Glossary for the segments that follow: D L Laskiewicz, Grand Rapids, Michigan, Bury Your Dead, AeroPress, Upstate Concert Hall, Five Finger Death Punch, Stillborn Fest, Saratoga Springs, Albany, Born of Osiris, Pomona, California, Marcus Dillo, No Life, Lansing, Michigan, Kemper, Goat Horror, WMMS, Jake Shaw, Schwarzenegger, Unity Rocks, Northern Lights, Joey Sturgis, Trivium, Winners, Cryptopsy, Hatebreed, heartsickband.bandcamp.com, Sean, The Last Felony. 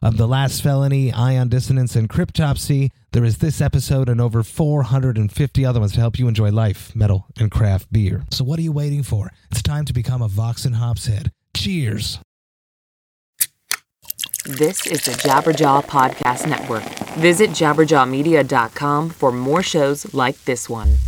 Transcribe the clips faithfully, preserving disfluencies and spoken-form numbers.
of The Last Felony, Ion Dissonance, and Cryptopsy. There is this episode and over four hundred fifty other ones to help you enjoy life, metal, and craft beer. So what are you waiting for? It's time to become a Vox and Hops head. Cheers! This is the Jabberjaw Podcast Network. Visit Jabberjaw Media dot com for more shows like this one.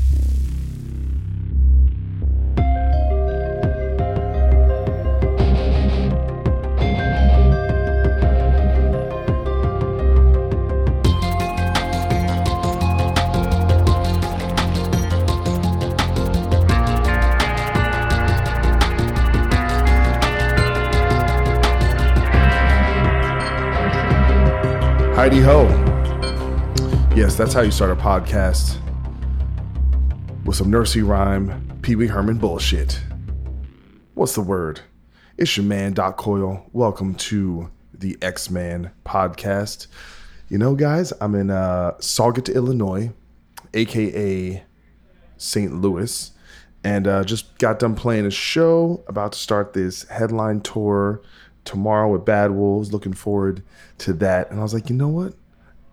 Heidi ho. Yes, that's how you start a podcast. With some nursery rhyme, Pee Wee Herman bullshit. What's the word? It's your man, Doc Coyle. Welcome to the X-Man podcast. You know, guys, I'm in uh, Sauget, Illinois, a k a. Saint Louis, and uh, just got done playing a show, about to start this headline tour tomorrow with Bad Wolves, looking forward to that. And I was like, you know what?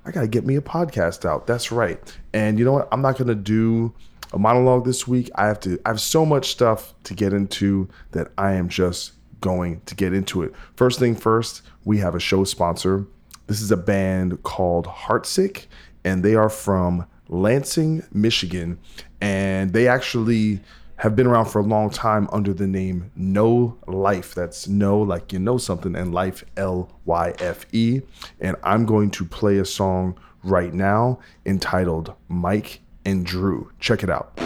I got to get me a podcast out. That's right. And you know what? I'm not going to do a monologue this week. I have to, I have so much stuff to get into that I am just going to get into it. First thing first, we have a show sponsor. This is a band called Heartsick, and they are from Lansing, Michigan. And they actually have been around for a long time under the name No Life. That's no, like you know something, and life, L Y F E. And I'm going to play a song right now entitled Mike and Drew. Check it out.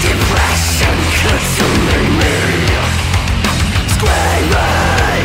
Depression consuming me. Screaming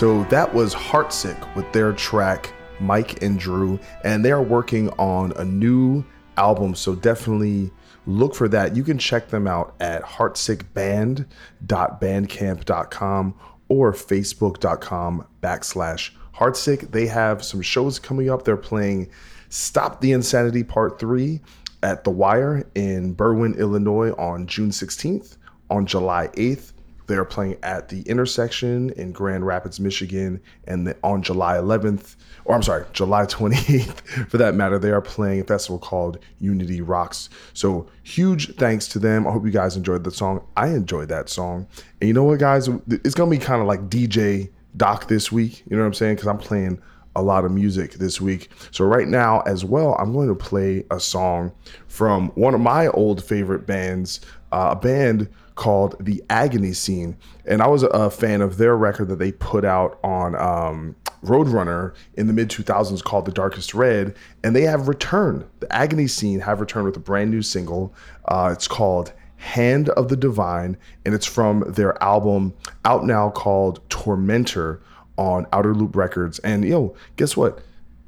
So that was Heartsick with their track Mike and Drew, and they are working on a new album, so definitely look for that. You can check them out at heartsick band dot bandcamp dot com or facebook dot com backslash heartsick. They have some shows coming up. They're playing Stop the Insanity Part three at The Wire in Berwyn, Illinois on June sixteenth. On July eighth, they are playing at The Intersection in Grand Rapids, Michigan. And the, on July eleventh, or I'm sorry, July twenty-eighth, for that matter, they are playing a festival called Unity Rocks. So huge thanks to them. I hope you guys enjoyed the song. I enjoyed that song. And you know what, guys? It's going to be kind of like D J Doc this week. You know what I'm saying? Because I'm playing a lot of music this week. So right now as well, I'm going to play a song from one of my old favorite bands, uh, a band called The Agony Scene. And I was a fan of their record that they put out on um, Roadrunner in the mid two thousands called The Darkest Red. And they have returned. The Agony Scene have returned with a brand new single. Uh, it's called Hand of the Divine. And it's from their album out now called Tormentor on Outer Loop Records. And yo, guess what?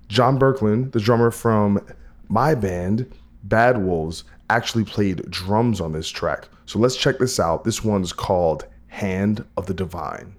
John Berkland, the drummer from my band, Bad Wolves, actually played drums on this track. So let's check this out. This one's called Hand of the Divine.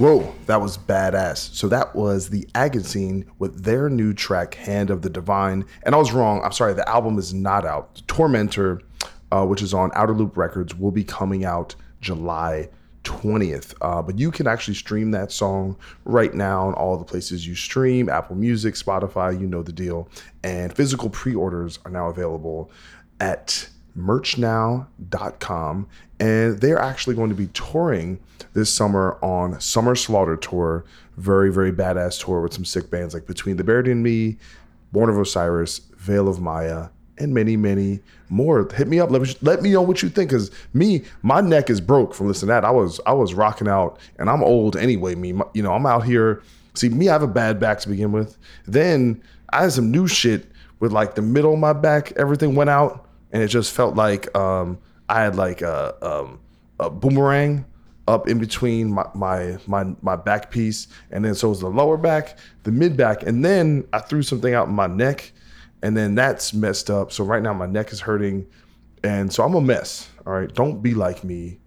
Whoa, that was badass. So that was The Agony Scene with their new track, Hand of the Divine. And I was wrong. I'm sorry, the album is not out. Tormentor, uh, which is on Outer Loop Records, will be coming out July twentieth. Uh, but you can actually stream that song right now on all the places you stream, Apple Music, Spotify, you know the deal. And physical pre-orders are now available at merch now dot com, and they're actually going to be touring this summer on Summer Slaughter Tour. Very, very badass tour with some sick bands like Between the Buried and Me, Born of Osiris, Veil of Maya, and many, many more. Hit me up. Let me, let me know what you think, because me, my neck is broke from listening to that. I was, I was rocking out, and I'm old anyway. Me, my, you know, I'm out here. See, me, I have a bad back to begin with. Then I had some new shit with like the middle of my back. Everything went out. And it just felt like um, I had like a, um, a boomerang up in between my, my my my back piece. And then so it was the lower back, the mid back. And then I threw something out in my neck, and then that's messed up. So right now my neck is hurting. And so I'm a mess. All right. Don't be like me.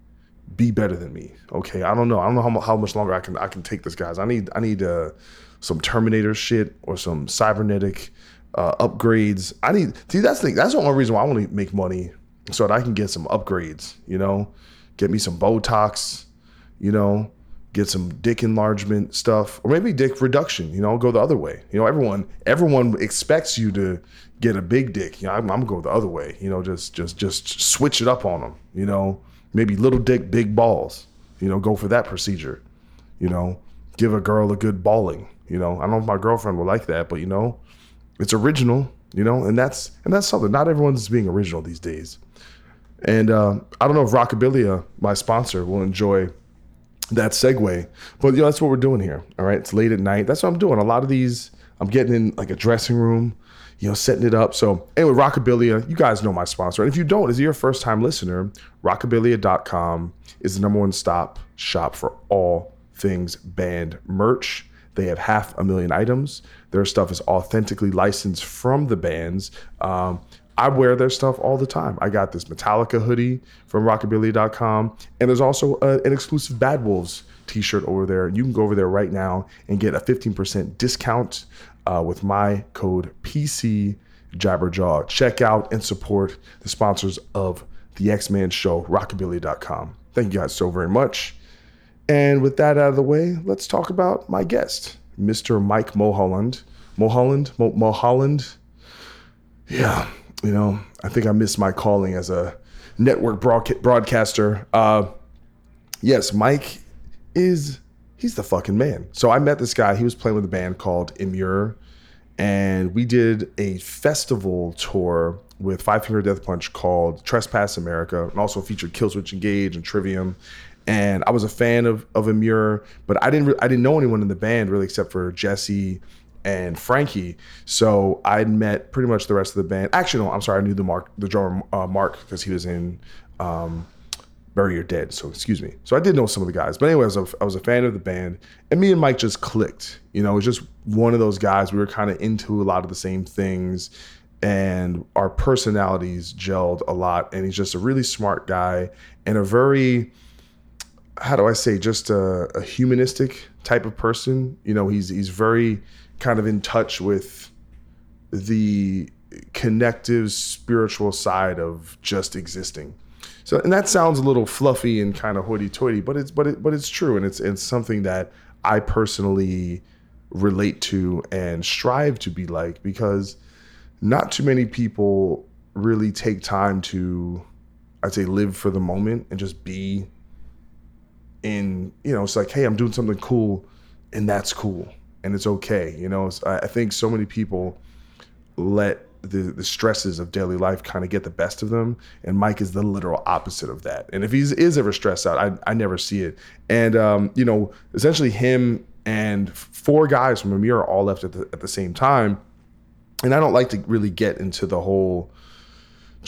Be better than me. Okay. I don't know. I don't know how, how much longer I can I can take this, guys. I need I need uh, some Terminator shit or some cybernetic Uh, upgrades. I need, see, that's the that's the only reason why I want to make money, so that I can get some upgrades, you know, get me some Botox, you know, get some dick enlargement stuff, or maybe dick reduction, you know, go the other way. You know, everyone, everyone expects you to get a big dick. You know, I'm, I'm gonna go the other way, you know, just, just, just switch it up on them, you know, maybe little dick, big balls, you know, go for that procedure, you know, give a girl a good balling, you know. I don't know if my girlfriend will like that, but you know, it's original, you know, and that's and that's something. Not everyone's being original these days. And uh, I don't know if Rockabilia, my sponsor, will enjoy that segue, but you know, that's what we're doing here. All right, it's late at night. That's what I'm doing. A lot of these, I'm getting in like a dressing room, you know, setting it up. So anyway, Rockabilia, you guys know my sponsor. And if you don't, if you're a first-time listener, rockabilia dot com is the number one stop shop for all things band merch. They have half a million items. Their stuff is authentically licensed from the bands. Um, I wear their stuff all the time. I got this Metallica hoodie from rockabilia dot com. And there's also a, an exclusive Bad Wolves t-shirt over there. You can go over there right now and get a fifteen percent discount uh, with my code P C Jabberjaw. Check out and support the sponsors of the X-Man show, rockabilia dot com. Thank you guys so very much. And with that out of the way, let's talk about my guest, Mister Mike Mulholland. Mulholland? Mo- Mulholland? Yeah, you know, I think I missed my calling as a network broad- broadcaster. Uh, yes, Mike is, he's the fucking man. So I met this guy. He was playing with a band called Emmure, and we did a festival tour with Five Finger Death Punch called Trespass America, and also featured Killswitch Engage and Trivium. And I was a fan of of Emmure, but I didn't re- I didn't know anyone in the band really except for Jesse and Frankie. So I met pretty much the rest of the band. Actually, no, I'm sorry, I knew the Mark, the drummer uh, Mark, because he was in um, Bury Your Dead. So excuse me. So I did know some of the guys, but anyway, I was a, I was a fan of the band, and me and Mike just clicked. You know, it was just one of those guys. We were kind of into a lot of the same things, and our personalities gelled a lot. And he's just a really smart guy and a very, how do I say, just a, a humanistic type of person. You know, he's he's very kind of in touch with the connective spiritual side of just existing. So, and that sounds a little fluffy and kind of hoity-toity, but it's but it but it's true, and it's it's something that I personally relate to and strive to be like, because not too many people really take time to, I'd say, live for the moment and just be. And, you know, it's like, hey, I'm doing something cool, and that's cool, and it's okay. You know, it's, I think so many people let the, the stresses of daily life kind of get the best of them, and Mike is the literal opposite of that. And if he is ever stressed out, I, I never see it. And, um, you know, essentially him and four guys from Emmure all left at the, at the same time, and I don't like to really get into the whole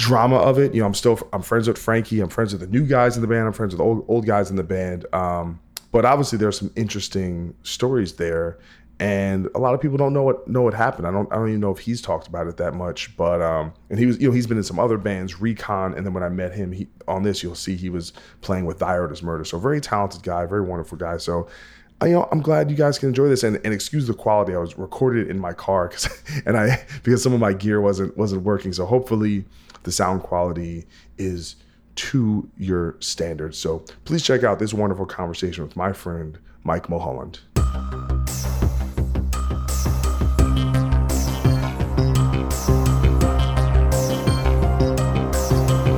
drama of it. You know, I'm still, I'm friends with Frankie, I'm friends with the new guys in the band, I'm friends with the old, old guys in the band. Um, but obviously there's some interesting stories there, and a lot of people don't know what, know what happened. I don't, I don't even know if he's talked about it that much, but, um, and he was, you know, he's been in some other bands, Recon. And then when I met him he, on this, you'll see he was playing with Thy Art Is Murder. So very talented guy, very wonderful guy. So I, you know, I'm glad you guys can enjoy this, and, and excuse the quality. I was recorded in my car because and I because some of my gear wasn't wasn't working. So hopefully the sound quality is to your standards. So please check out this wonderful conversation with my friend Mike Mulholland.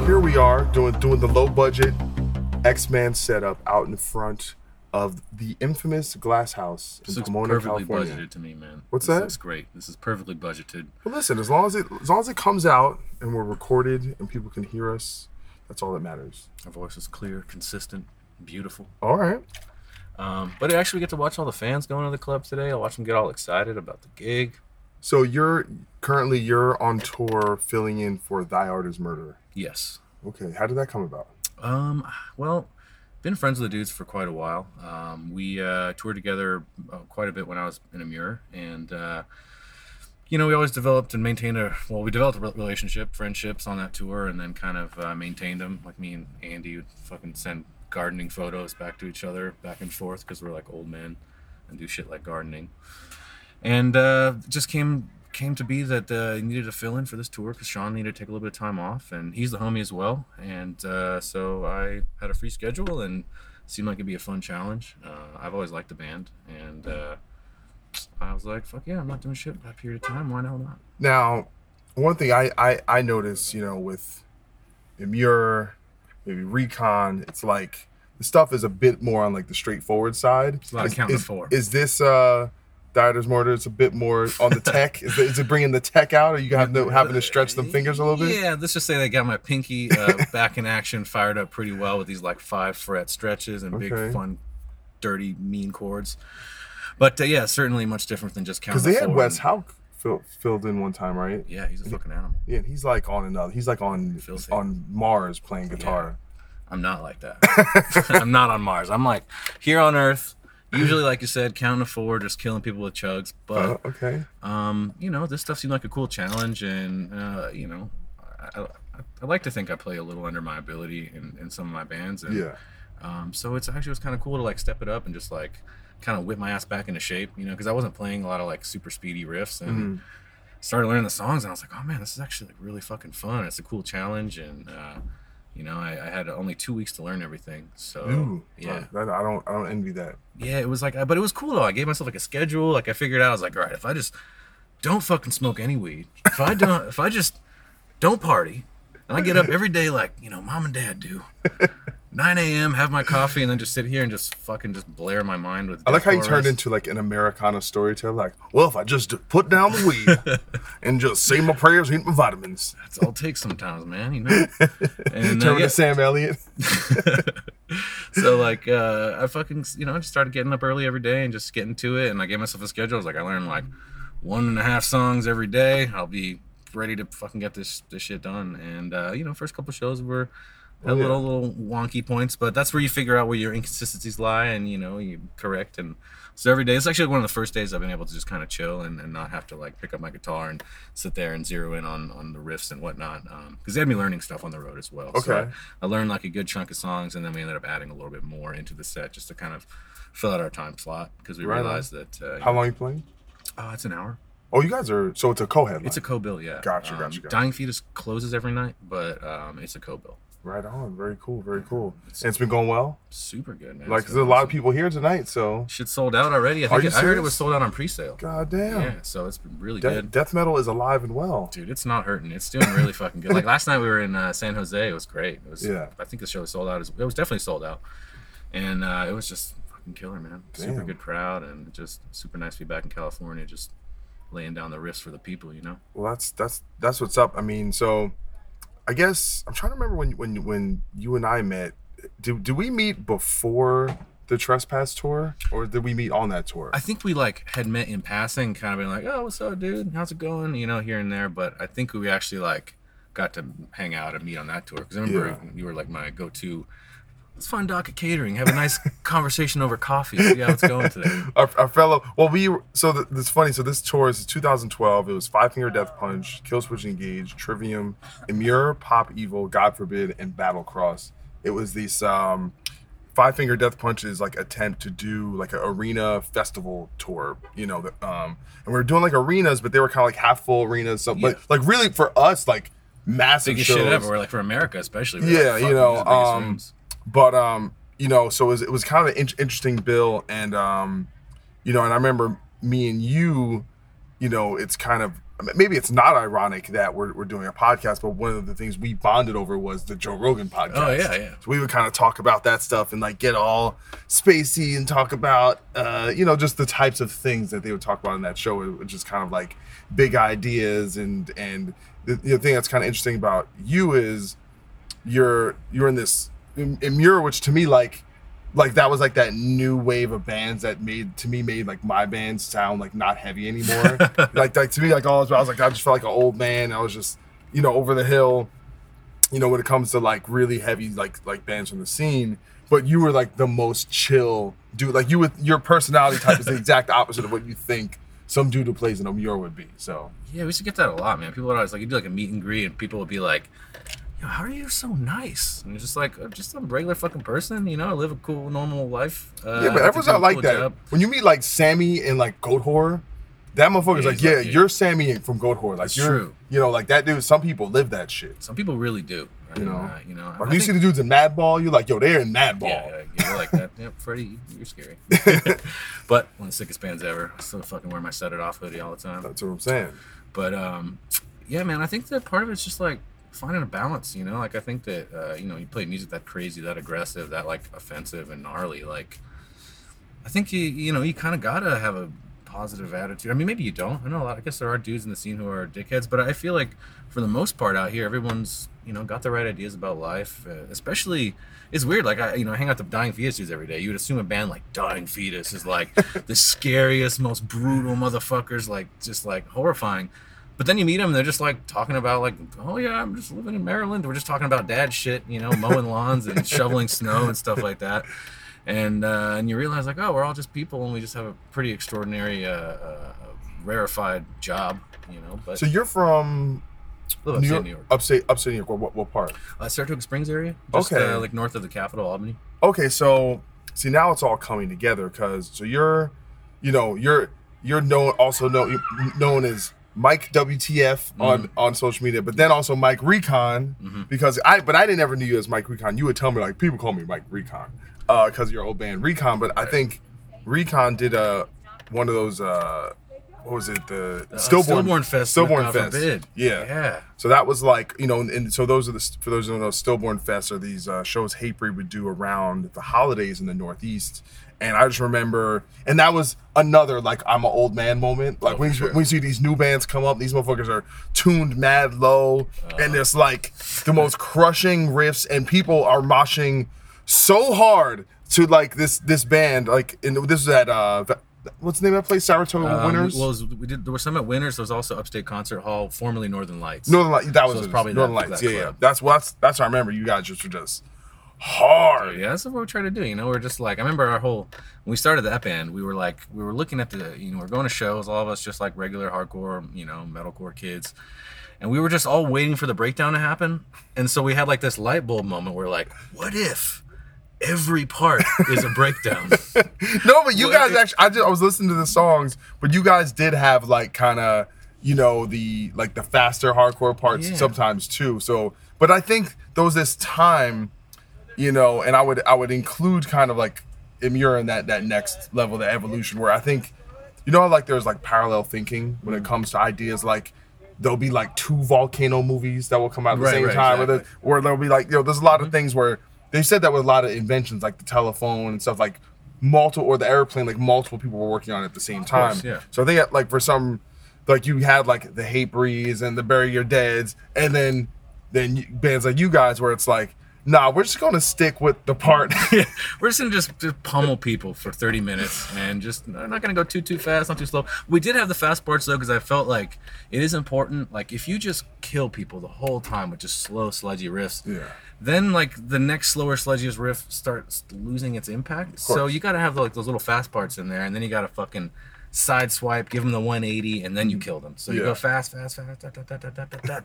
Here we are doing doing the low budget X-Man setup out in front of the infamous glass house in Pomona, California. This looks perfectly budgeted to me, man. What's that? This looks great. This is perfectly budgeted. Well, listen, as long as it as long as it comes out and we're recorded and people can hear us, that's all that matters. Our voice is clear, consistent, beautiful. All right. Um, but I actually get to watch all the fans going to the club today. I watch them get all excited about the gig. So you're currently you're on tour filling in for Thy Art Is Murder. Yes. Okay. How did that come about? Um. Well. Been friends with the dudes for quite a while. Um, we uh, toured together uh, quite a bit when I was in Emmure, and uh, you know, we always developed and maintained a well. We developed a relationship, friendships on that tour, and then kind of uh, maintained them. Like me and Andy would fucking send gardening photos back to each other, back and forth, because we're like old men and do shit like gardening. And uh, just came came to be that uh, I needed a fill-in for this tour because Sean needed to take a little bit of time off, and he's the homie as well, and uh, so I had a free schedule and it seemed like it'd be a fun challenge. Uh, I've always liked the band, and uh, I was like, fuck yeah, I'm not doing shit by a period of time, why the hell not? Now, one thing I, I, I noticed, you know, with Emmure, maybe Recon, it's like the stuff is a bit more on like the straightforward side. It's a lot of counting for. Is this... Uh, Murder, it's a bit more on the tech. Is, is it bringing the tech out, or you have no, having to stretch them fingers a little bit? Yeah, let's just say they got my pinky uh, back in action, fired up pretty well with these like five fret stretches and okay. Big fun, dirty, mean chords. But uh, yeah, certainly much different than just counting. Because they had Wes Houck fill, filled in one time, right? Yeah, he's a he, fucking animal. Yeah, he's like on another. He's like on on Mars playing guitar. Yeah. I'm not like that. I'm not on Mars. I'm like here on Earth. Usually, like you said, counting to four, just killing people with chugs. But, oh, okay. um, you know, this stuff seemed like a cool challenge. And, uh, you know, I, I, I like to think I play a little under my ability in, in some of my bands. And, yeah. Um, so it's actually was kind of cool to, like, step it up and just, like, kind of whip my ass back into shape, you know, because I wasn't playing a lot of, like, super speedy riffs. And mm-hmm. started learning the songs. And I was like, oh, man, this is actually, like, really fucking fun. It's a cool challenge. And, uh, you know, I, I had only two weeks to learn everything, so Ooh, yeah. I, I don't, I don't envy that. Yeah, it was like, but it was cool though. I gave myself like a schedule. Like I figured out, I was like, all right, if I just don't fucking smoke any weed, if I don't, if I just don't party, and I get up every day like you know, mom and dad do, nine a.m. have my coffee and then just sit here and just fucking just blare my mind with. I like how you turned into like an Americana storyteller. Like, well, if I just put down the weed and just say my prayers, eat my vitamins. That's all it takes sometimes, man. You know. And turn uh, yeah. to Sam Elliott. So like, uh, I fucking you know I just started getting up early every day and just getting to it. And I gave myself a schedule. I was like, I learned like one and a half songs every day. I'll be ready to fucking get this this shit done. And uh, you know, first couple shows were. Had oh, yeah. little little wonky points, but that's where you figure out where your inconsistencies lie, and you know you correct. And so every day, it's actually one of the first days I've been able to just kind of chill and, and not have to like pick up my guitar and sit there and zero in on, on the riffs and whatnot. Because um, they had me learning stuff on the road as well. Okay. So I, I learned like a good chunk of songs, and then we ended up adding a little bit more into the set just to kind of fill out our time slot because we right realized on. that. Uh, How long know, are you playing? Oh, it's an hour. Oh, you guys are, so it's a co-headline. It's a co-bill, yeah. Gotcha, um, gotcha, gotcha. Dying Fetus closes every night, but um, it's a co-bill. Right on. Very cool. Very cool. It's, and it's been going well? Super good, man. Like, there's a lot of people here tonight, so. Shit's sold out already. I think it, I heard it was sold out on pre-sale. God damn. Yeah, so it's been really De- good. Death metal is alive and well. Dude, it's not hurting. It's doing really fucking good. Like, last night we were in uh, San Jose. It was great. It was, yeah. I think the show was sold out. It was definitely sold out. And uh, it was just fucking killer, man. Damn. Super good crowd and just super nice to be back in California just laying down the riffs for the people, you know? Well, that's that's that's what's up. I mean, so... I guess I'm trying to remember when when when you and I met. Did did we meet before the Trespass tour, or did we meet on that tour? I think we like had met in passing, kind of been like, "Oh, what's up, dude? How's it going?" You know, here and there. But I think we actually like got to hang out and meet on that tour because I remember yeah. you were like my go-to. Let's find Doc at catering. Have a nice conversation over coffee. See how it's going today. Our, our fellow. Well, we so the, it's funny. So this tour is two thousand twelve. It was Five Finger Death Punch, Killswitch Engage, Trivium, Emmure, Pop Evil, God Forbid, and Battle Cross. It was this um, Five Finger Death Punch's like attempt to do like an arena festival tour, you know, um, and we were doing like arenas, but they were kind of like half full arenas. So, yeah. But like really for us, like massive biggest shows. Shit ever, like for America especially. We're yeah, like, you know, um, but um, you know, so it was, it was kind of an in- interesting bill, and um, you know, and I remember me and you, you know, it's kind of. Maybe it's not ironic that we're we're doing a podcast, but one of the things we bonded over was the Joe Rogan podcast. Oh, yeah, yeah. So we would kind of talk about that stuff and, like, get all spacey and talk about, uh, you know, just the types of things that they would talk about in that show, which is kind of, like, big ideas. And and the, the thing that's kind of interesting about you is you're you're in this Emmure, which to me, like, like that was like that new wave of bands that made to me made like my band sound like not heavy anymore. like like to me like all I was like I just felt like an old man. I was just, you know, over the hill, you know, when it comes to like really heavy like like bands from the scene. But you were like the most chill dude. Like you with your personality type is the exact opposite of what you think some dude who plays in Emmure would be. So yeah, we used to get that a lot, man. People would always like you'd do like a meet and greet and people would be like, yo, how are you so nice? And you're just like, I'm just a regular fucking person, you know, I live a cool, normal life. Uh, yeah, but everyone's not like cool that. Job. When you meet like Sammy and like Goat Horror, that motherfucker's yeah, like, yeah, like, yeah, you're Sammy from Goat Horror. Like, it's you're, true. You know, like that dude, some people live that shit. Some people really do. Right? You know, uh, you know. Or if you think, see the dudes in Madball, you're like, yo, they're in Madball. Yeah, yeah, you're like that. Yeah, Freddie, you're scary. But one of the sickest bands ever. I still fucking wear my Set It Off hoodie all the time. That's what I'm saying. But um, yeah, man, I think that part of it's just like, finding a balance, you know, like I think that uh you know, you play music that crazy, that aggressive, that like offensive and gnarly, like I think you you know you kind of gotta have a positive attitude. I mean, maybe you don't. I know a lot. I guess there are dudes in the scene who are dickheads, but I feel like for the most part out here, everyone's, you know, got the right ideas about life. Uh, especially, it's weird. Like I, you know, I hang out with Dying Fetus dudes every day. You would assume a band like Dying Fetus is like the scariest, most brutal motherfuckers, like just like horrifying. But then you meet them, and they're just like talking about like, oh yeah, I'm just living in Maryland. We're just talking about dad shit, you know, mowing lawns and shoveling snow and stuff like that. And uh, and you realize like, oh, we're all just people, and we just have a pretty extraordinary, uh, uh, rarefied job, you know. But so you're from New York, New York, upstate, upstate New York. What, what, what part? Uh, Saratoga Springs area. Just, okay, uh, like north of the capital, Albany. Okay, so see now it's all coming together because so you're, you know, you're you're known also known known as. Mike W T F on, mm-hmm. on social media, but then also Mike Recon, mm-hmm. because I, but I didn't ever knew you as Mike Recon. You would tell me like, people call me Mike Recon uh, cause you're old band Recon, but right. I think Recon did a, one of those, uh, what was it? The uh, Stillborn, Stillborn Fest. Stillborn Fest. Yeah. yeah. So that was like, you know, and, and so those are the, for those who don't know, Stillborn Fest are these uh, shows Hatebreed would do around the holidays in the Northeast. And I just remember, and that was another like I'm an old man moment. Like oh, when, sure. when you see these new bands come up, these motherfuckers are tuned mad low, uh, and it's like the most crushing riffs, and people are moshing so hard to like this this band. Like, and this is at uh, what's the name of that place? Saratoga um, Winners. Well, was, we did. There were some at Winners. There was also Upstate Concert Hall, formerly Northern Lights. Northern Lights. That was, so it was probably Northern that, Lights. That yeah, yeah. That's what. That's, that's what I remember. You guys just were just. Hard. Yeah, that's what we're trying to do. You know, we're just like, I remember our whole, when we started that band, we were like, we were looking at the, you know, we're going to shows, all of us just like regular hardcore, you know, metalcore kids. And we were just all waiting for the breakdown to happen. And so we had like this light bulb moment where like, what if every part is a breakdown? No, but you what guys if- actually, I just, I was listening to the songs, but you guys did have like kind of, you know, the, like the faster hardcore parts yeah. sometimes too. So, but I think there was this time, you know, and I would I would include kind of like Emmure in that that next level, the evolution, where I think, you know, like there's like parallel thinking when it comes to ideas. Like there'll be like two volcano movies that will come out at the right, same right, time, exactly. or, there, or there'll be like, you know, there's a lot mm-hmm. of things where they said that with a lot of inventions, like the telephone and stuff, like multiple or the airplane, like multiple people were working on it at the same time. Of course, yeah. So I think like for some, like you had like the Hatebreeds and the Bury Your Deads, and then then bands like you guys where it's like. Nah, we're just gonna stick with the part. We're just gonna just, just pummel people for thirty minutes and just I'm not gonna go too too fast, not too slow. We did have the fast parts though, because I felt like it is important. Like if you just kill people the whole time with just slow sludgy riffs, yeah. then like the next slower sludgiest riff starts losing its impact. So you gotta have like those little fast parts in there, and then you gotta fucking side swipe, give them the one eighty, and then you kill them. So yeah. you go fast, fast, fast, da da da da da da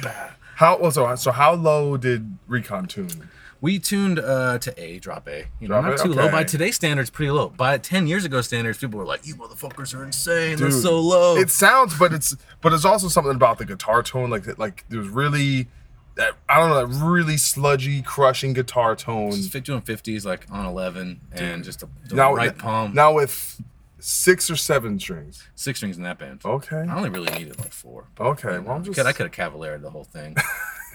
da. How well, so, so how low did Recon tune? we tuned uh, to A, drop A. You know, drop not it? too okay. low. By today's standards, pretty low. By ten years ago standards, people were like, you motherfuckers are insane. Dude, they're so low. It sounds, but it's but it's also something about the guitar tone. Like, like there's really, that I don't know, that really sludgy, crushing guitar tone. Just fifty and fifties, like on eleven, dude. And just a, the now, right palm. Now with six or seven strings? Six strings in that band. Okay. I only really needed like four. Okay. You know, well, I'm just... I could have Cavaliered the whole thing.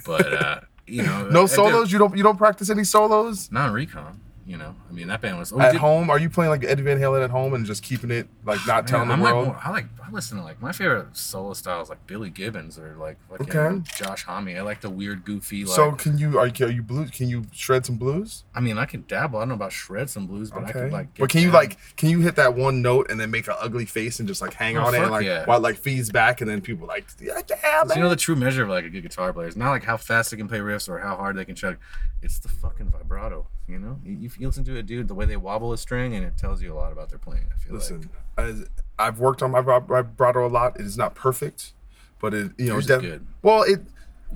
But... uh You know, no solos. You don't. You don't practice any solos. Not in Recon. You know. I mean, that band was oh, at did, home. Are you playing like Eddie Van Halen at home and just keeping it like not man, telling I'm the like, world? More, I like. I listen to like my favorite solo styles like Billy Gibbons or like, like okay. you know, Josh Homme. I like the weird, goofy. Like, so can you? Are you, are you blues? Can you shred some blues? I mean, I can dabble. I don't know about shred some blues, but okay. I could like. Get but can down. you like? Can you hit that one note and then make an ugly face and just like hang oh, on it and like yeah. while it, like feeds back and then people like yeah, yeah man. So you know the true measure of like a good guitar player is not like how fast they can play riffs or how hard they can chug. It's the fucking vibrato. You know, you, you listen to a dude, the way they wobble a string, and it tells you a lot about their playing, I feel listen, like. Listen, I've worked on my vibrato a lot. It is not perfect, but it, you know, def- good. Well, it,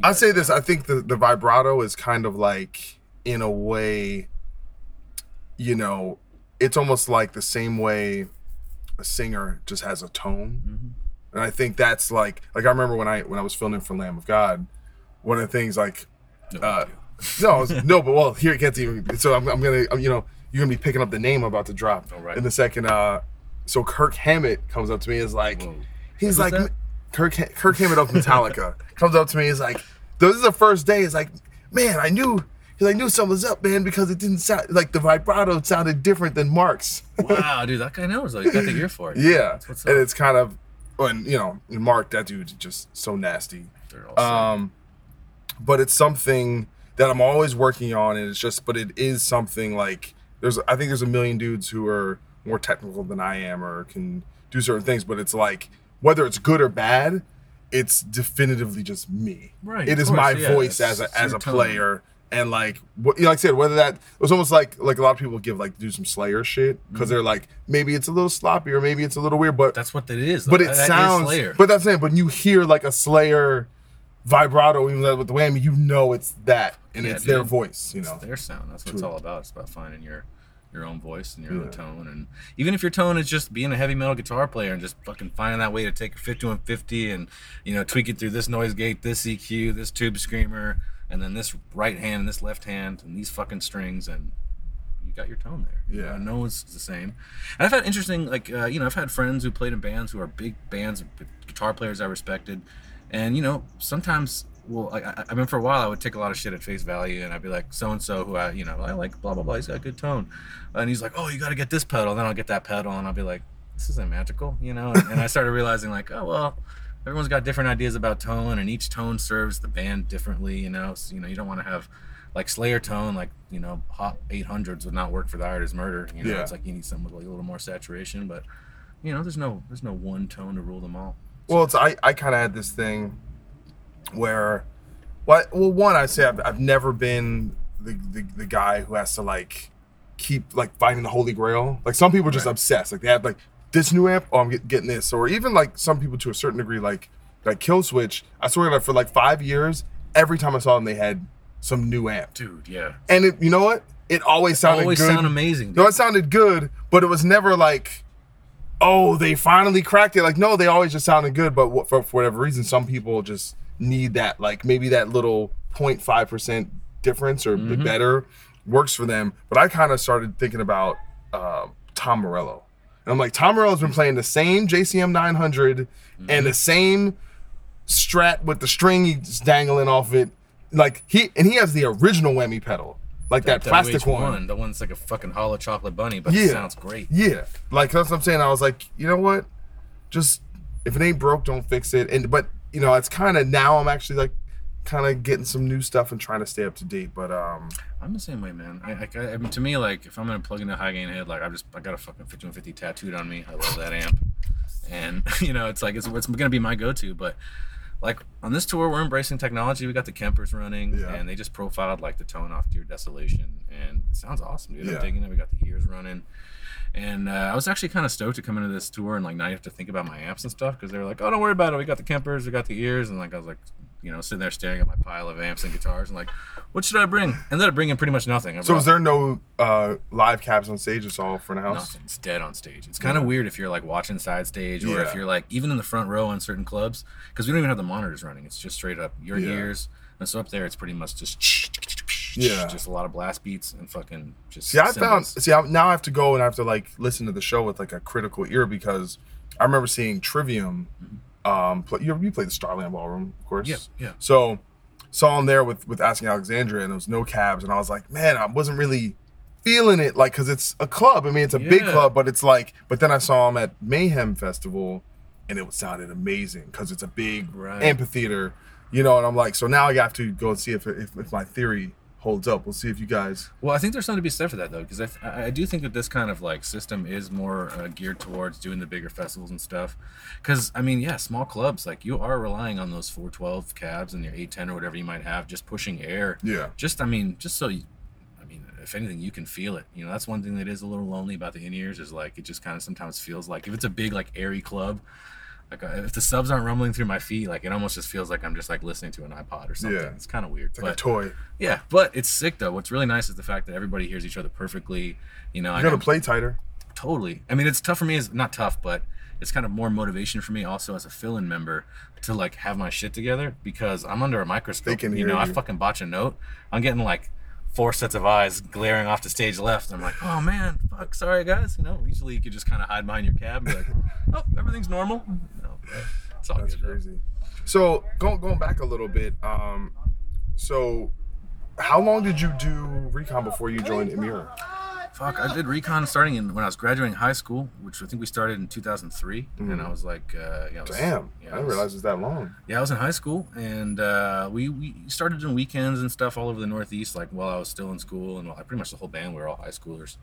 I'll say this. I think the, the vibrato is kind of like, in a way, you know, it's almost like the same way a singer just has a tone. Mm-hmm. And I think that's like, like I remember when I when I was filming for Lamb of God, one of the things like, no, uh, no, no, but well, here it gets even. So I'm, I'm gonna, I'm, you know, you're gonna be picking up the name I'm about to drop oh, right. in the second. Uh, so Kirk Hammett comes up to me and is like, Whoa. he's What's like, Kirk, Kirk Hammett of Metallica comes up to me and is like, this is the first day. He's like, man, I knew, he's like, knew something was up, man, because it didn't sound like the vibrato sounded different than Mark's. Wow, dude, that guy knows. Like, got the ear for it. Yeah, and up. It's kind of, and you know, Mark, that dude's just so nasty. Um, but it's something that I'm always working on, and it's just, but it is something like, there's, I think there's a million dudes who are more technical than I am or can do certain things, but it's like, whether it's good or bad, it's definitively just me. Right. It is course, my yeah, voice as a as a player, tone. And like, what, you know, like I said, whether that, it was almost like, like a lot of people give like, do some Slayer shit, because mm-hmm. they're like, maybe it's a little sloppy or maybe it's a little weird, but. That's what it is. But that, it that sounds, but that's it, but you hear like a Slayer vibrato, even with the whammy, you know it's that, and yeah, it's dude. their voice, you know. It's their sound. That's what True. it's all about. It's about finding your your own voice and your yeah. own tone, and even if your tone is just being a heavy metal guitar player and just fucking finding that way to take a fifty-one fifty and, you know, tweak it through this noise gate, this E Q, this tube screamer, and then this right hand and this left hand and these fucking strings, and you got your tone there. Yeah. You know, no one's the same. And I've had interesting, like, uh, you know, I've had friends who played in bands who are big bands, guitar players I respected. And, you know, sometimes, well, I, I, I mean, for a while, I would take a lot of shit at face value, and I'd be like, so-and-so who I, you know, I like, blah, blah, blah, he's got a good tone. And he's like, oh, you got to get this pedal. Then I'll get that pedal, and I'll be like, this isn't magical, you know? And, and I started realizing, like, oh, well, everyone's got different ideas about tone, and each tone serves the band differently, you know? So, you know, you don't want to have, like, Slayer tone, like, you know, hot eight hundreds would not work for Thy Art Is Murder. You know, yeah. It's like you need something with like, a little more saturation, but, you know, there's no there's no one tone to rule them all. Well, it's, I, I kind of had this thing where, well, I, well one, I'd say I've, I've never been the, the the guy who has to, like, keep, like, finding the holy grail. Like, some people are just right. obsessed. Like, they have, like, this new amp, oh, I'm get, getting this. Or even, like, some people to a certain degree, like, like Killswitch, I swear to God, for, like, five years, every time I saw them, they had some new amp. Dude, yeah. And it, you know what? It always sounded it always good. always sounded amazing. Dude. No, it sounded good, but it was never, like... oh, they finally cracked it. Like, no, they always just sounded good, but w- for, for whatever reason, some people just need that, like, maybe that little zero point five percent difference or mm-hmm. better works for them. But I kind of started thinking about uh, Tom Morello. And I'm like, Tom Morello's been playing the same J C M nine hundred mm-hmm. and the same Strat with the string he's dangling off it. Like, he, and he has the original whammy pedal. Like that, that plastic one. one. The one that's like a fucking hollow chocolate bunny, but yeah. it sounds great. Yeah. Like, that's what I'm saying. I was like, you know what? Just, if it ain't broke, don't fix it. And But, you know, it's kind of, now I'm actually like, kind of getting some new stuff and trying to stay up to date, but... um I'm the same way, man. I, I, I mean, to me, like, if I'm going to plug into a high-gain head, like, I just, I got a fucking fifty-one fifty tattooed on me. I love that amp. And, you know, it's like, it's, it's going to be my go-to, but... like, on this tour, we're embracing technology. We got the Kempers running, yeah. and they just profiled, like, the tone off Dear Desolation. And it sounds awesome, dude. Yeah. I'm digging it. We got the ears running. And uh, I was actually kind of stoked to come into this tour and, like, now you have to think about my amps and stuff because they were like, oh, don't worry about it. We got the Kempers. We got the ears. And, like, I was like, you know, sitting there staring at my pile of amps and guitars and like, what should I bring? And then I bring in pretty much nothing. I so was there no uh, live cabs on stage? It's all front of house? Nothing. It's dead on stage. It's kind of yeah. weird if you're like watching side stage or yeah. if you're like even in the front row on certain clubs, because we don't even have the monitors running. It's just straight up your yeah. ears. And so up there, it's pretty much just yeah. just a lot of blast beats and fucking just See, I found, see, I, now I have to go and I have to like listen to the show with like a critical ear, because I remember seeing Trivium. Um, play, you, you played the Starland Ballroom, of course. Yeah, yeah. So saw him there with, with Asking Alexandria, and there was no cabs. And I was like, man, I wasn't really feeling it, like, because it's a club. I mean, it's a yeah. big club, but it's like, but then I saw him at Mayhem Festival, and it sounded amazing because it's a big right. amphitheater. You know, and I'm like, so now I have to go and see if, if if my theory holds up. We'll see if you guys. Well, I think there's something to be said for that, though, because I, th- I do think that this kind of like system is more uh, geared towards doing the bigger festivals and stuff. Because I mean, yeah, small clubs, like, you are relying on those four twelve cabs and your eight ten or whatever you might have, just pushing air. Yeah. Just I mean, just so you, I mean, if anything, you can feel it. You know, that's one thing that is a little lonely about the in-ears, is like it just kind of sometimes feels like if it's a big like airy club. Like, if the subs aren't rumbling through my feet, like, it almost just feels like I'm just like listening to an iPod or something. Yeah. It's kind of weird. It's like but, a toy. Yeah, but it's sick though. What's really nice is the fact that everybody hears each other perfectly. You know, you gotta play tighter. Totally. I mean, it's tough for me. It's not tough, but it's kind of more motivation for me also as a fill-in member to like have my shit together, because I'm under a microscope. You know, you. I fucking botch a note. I'm getting like four sets of eyes glaring off to stage left. I'm like, oh man, fuck, sorry guys. You know, usually you could just kind of hide behind your cab and be like, oh, everything's normal. It's all That's good, crazy. Though. So going going back a little bit, um, so how long did you do Recon before you joined Emmure? Fuck, I did Recon starting in when I was graduating high school, which I think we started in two thousand three, mm-hmm. and I was like, uh, yeah, I was, damn, yeah, I didn't realize it was that long. Yeah, I was in high school, and uh, we we started doing weekends and stuff all over the Northeast, like while I was still in school, and well, pretty much the whole band, we were all high schoolers.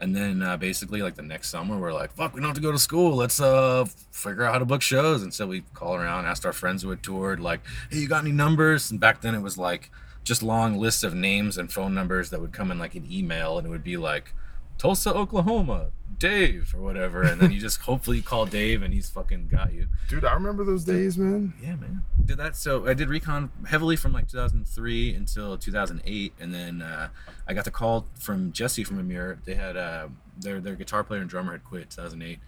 And then uh, basically, like, the next summer, we're like, fuck, we don't have to go to school. Let's uh, figure out how to book shows. And so we call around, asked our friends who had toured, like, hey, you got any numbers? And back then it was, like, just long lists of names and phone numbers that would come in, like, an email. And it would be, like, Tulsa, Oklahoma, Dave, or whatever. And then you just hopefully call Dave, and he's fucking got you. Dude, I remember those days, man. Yeah, man. Did that. So I did Recon heavily from, like, two thousand three until two thousand eight. And then uh, I got the call from Jesse from Emmure. They had uh, their their guitar player and drummer had quit in two thousand eight.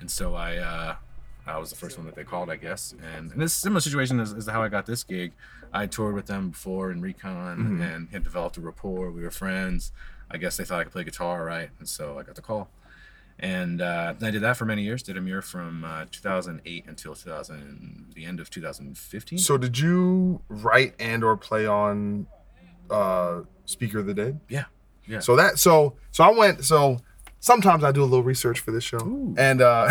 And so I uh, I was the first one that they called, I guess. And, and this similar situation is, is how I got this gig. I toured with them before in Recon, mm-hmm. and had developed a rapport. We were friends. I guess they thought I could play guitar, right? And so I got the call. And uh, I did that for many years, did Emmure from uh, two thousand eight until two thousand, the end of two thousand fifteen. So did you write and or play on uh, Speaker of the Dead? Yeah, yeah. So that, so, so I went, so sometimes I do a little research for this show. Ooh. And uh,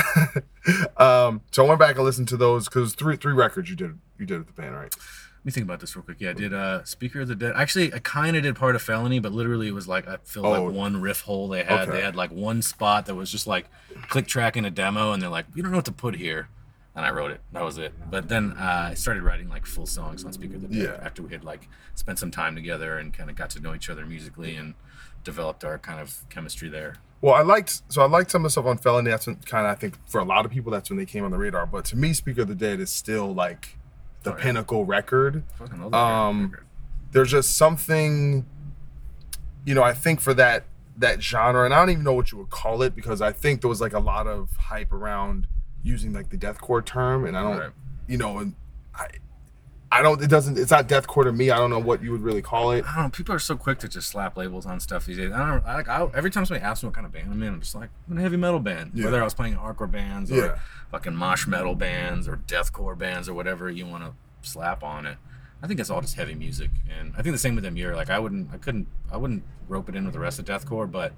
um, so I went back and listened to those, because three three records you did, you did with the band, right? Let me think about this real quick. Yeah, I did uh, Speaker of the Dead. Actually, I kind of did part of Felony, but literally it was like I filled oh, like one riff hole they had. Okay. They had like one spot that was just like click track in a demo, and they're like, we don't know what to put here. And I wrote it. That was it. But then uh, I started writing like full songs on Speaker of the Dead yeah. after we had like spent some time together and kind of got to know each other musically and developed our kind of chemistry there. Well, I liked, so I liked some of the stuff on Felony. That's kind of, I think for a lot of people, that's when they came on the radar. But to me, Speaker of the Dead is still like the oh, yeah. pinnacle record. Fucking love that um, record. There's just something, you know, I think for that that genre, and I don't even know what you would call it, because I think there was like a lot of hype around using like the deathcore term, and I don't, right. you know, and I, I don't. It doesn't. It's not deathcore to me. I don't know what you would really call it. I don't know. People are so quick to just slap labels on stuff these days. I don't. I, I, every time somebody asks me what kind of band I'm in, I'm just like, I'm in a heavy metal band. Yeah. Whether I was playing in hardcore bands or yeah. fucking mosh metal bands or deathcore bands or whatever you want to slap on it, I think it's all just heavy music. And I think the same with Emmure. Like I wouldn't. I couldn't. I wouldn't rope it in with the rest of deathcore, but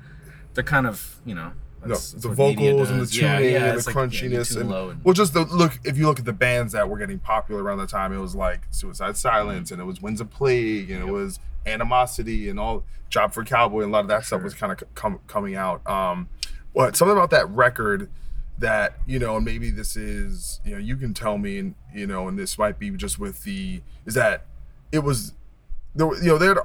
they're kind of, you know. That's, no, that's the vocals and the tuning yeah, yeah, and the like, crunchiness yeah, and, and well, just the look. If you look at the bands that were getting popular around the time, it was like Suicide Silence, mm-hmm. and it was Winds of Plague, and yep. it was Animosity, and all Job for Cowboy, and a lot of that sure. stuff was kind of com- coming out. Um, but something about that record that, you know, and maybe this is, you know, you can tell me, and you know, and this might be just with the is that it was there, you know, there.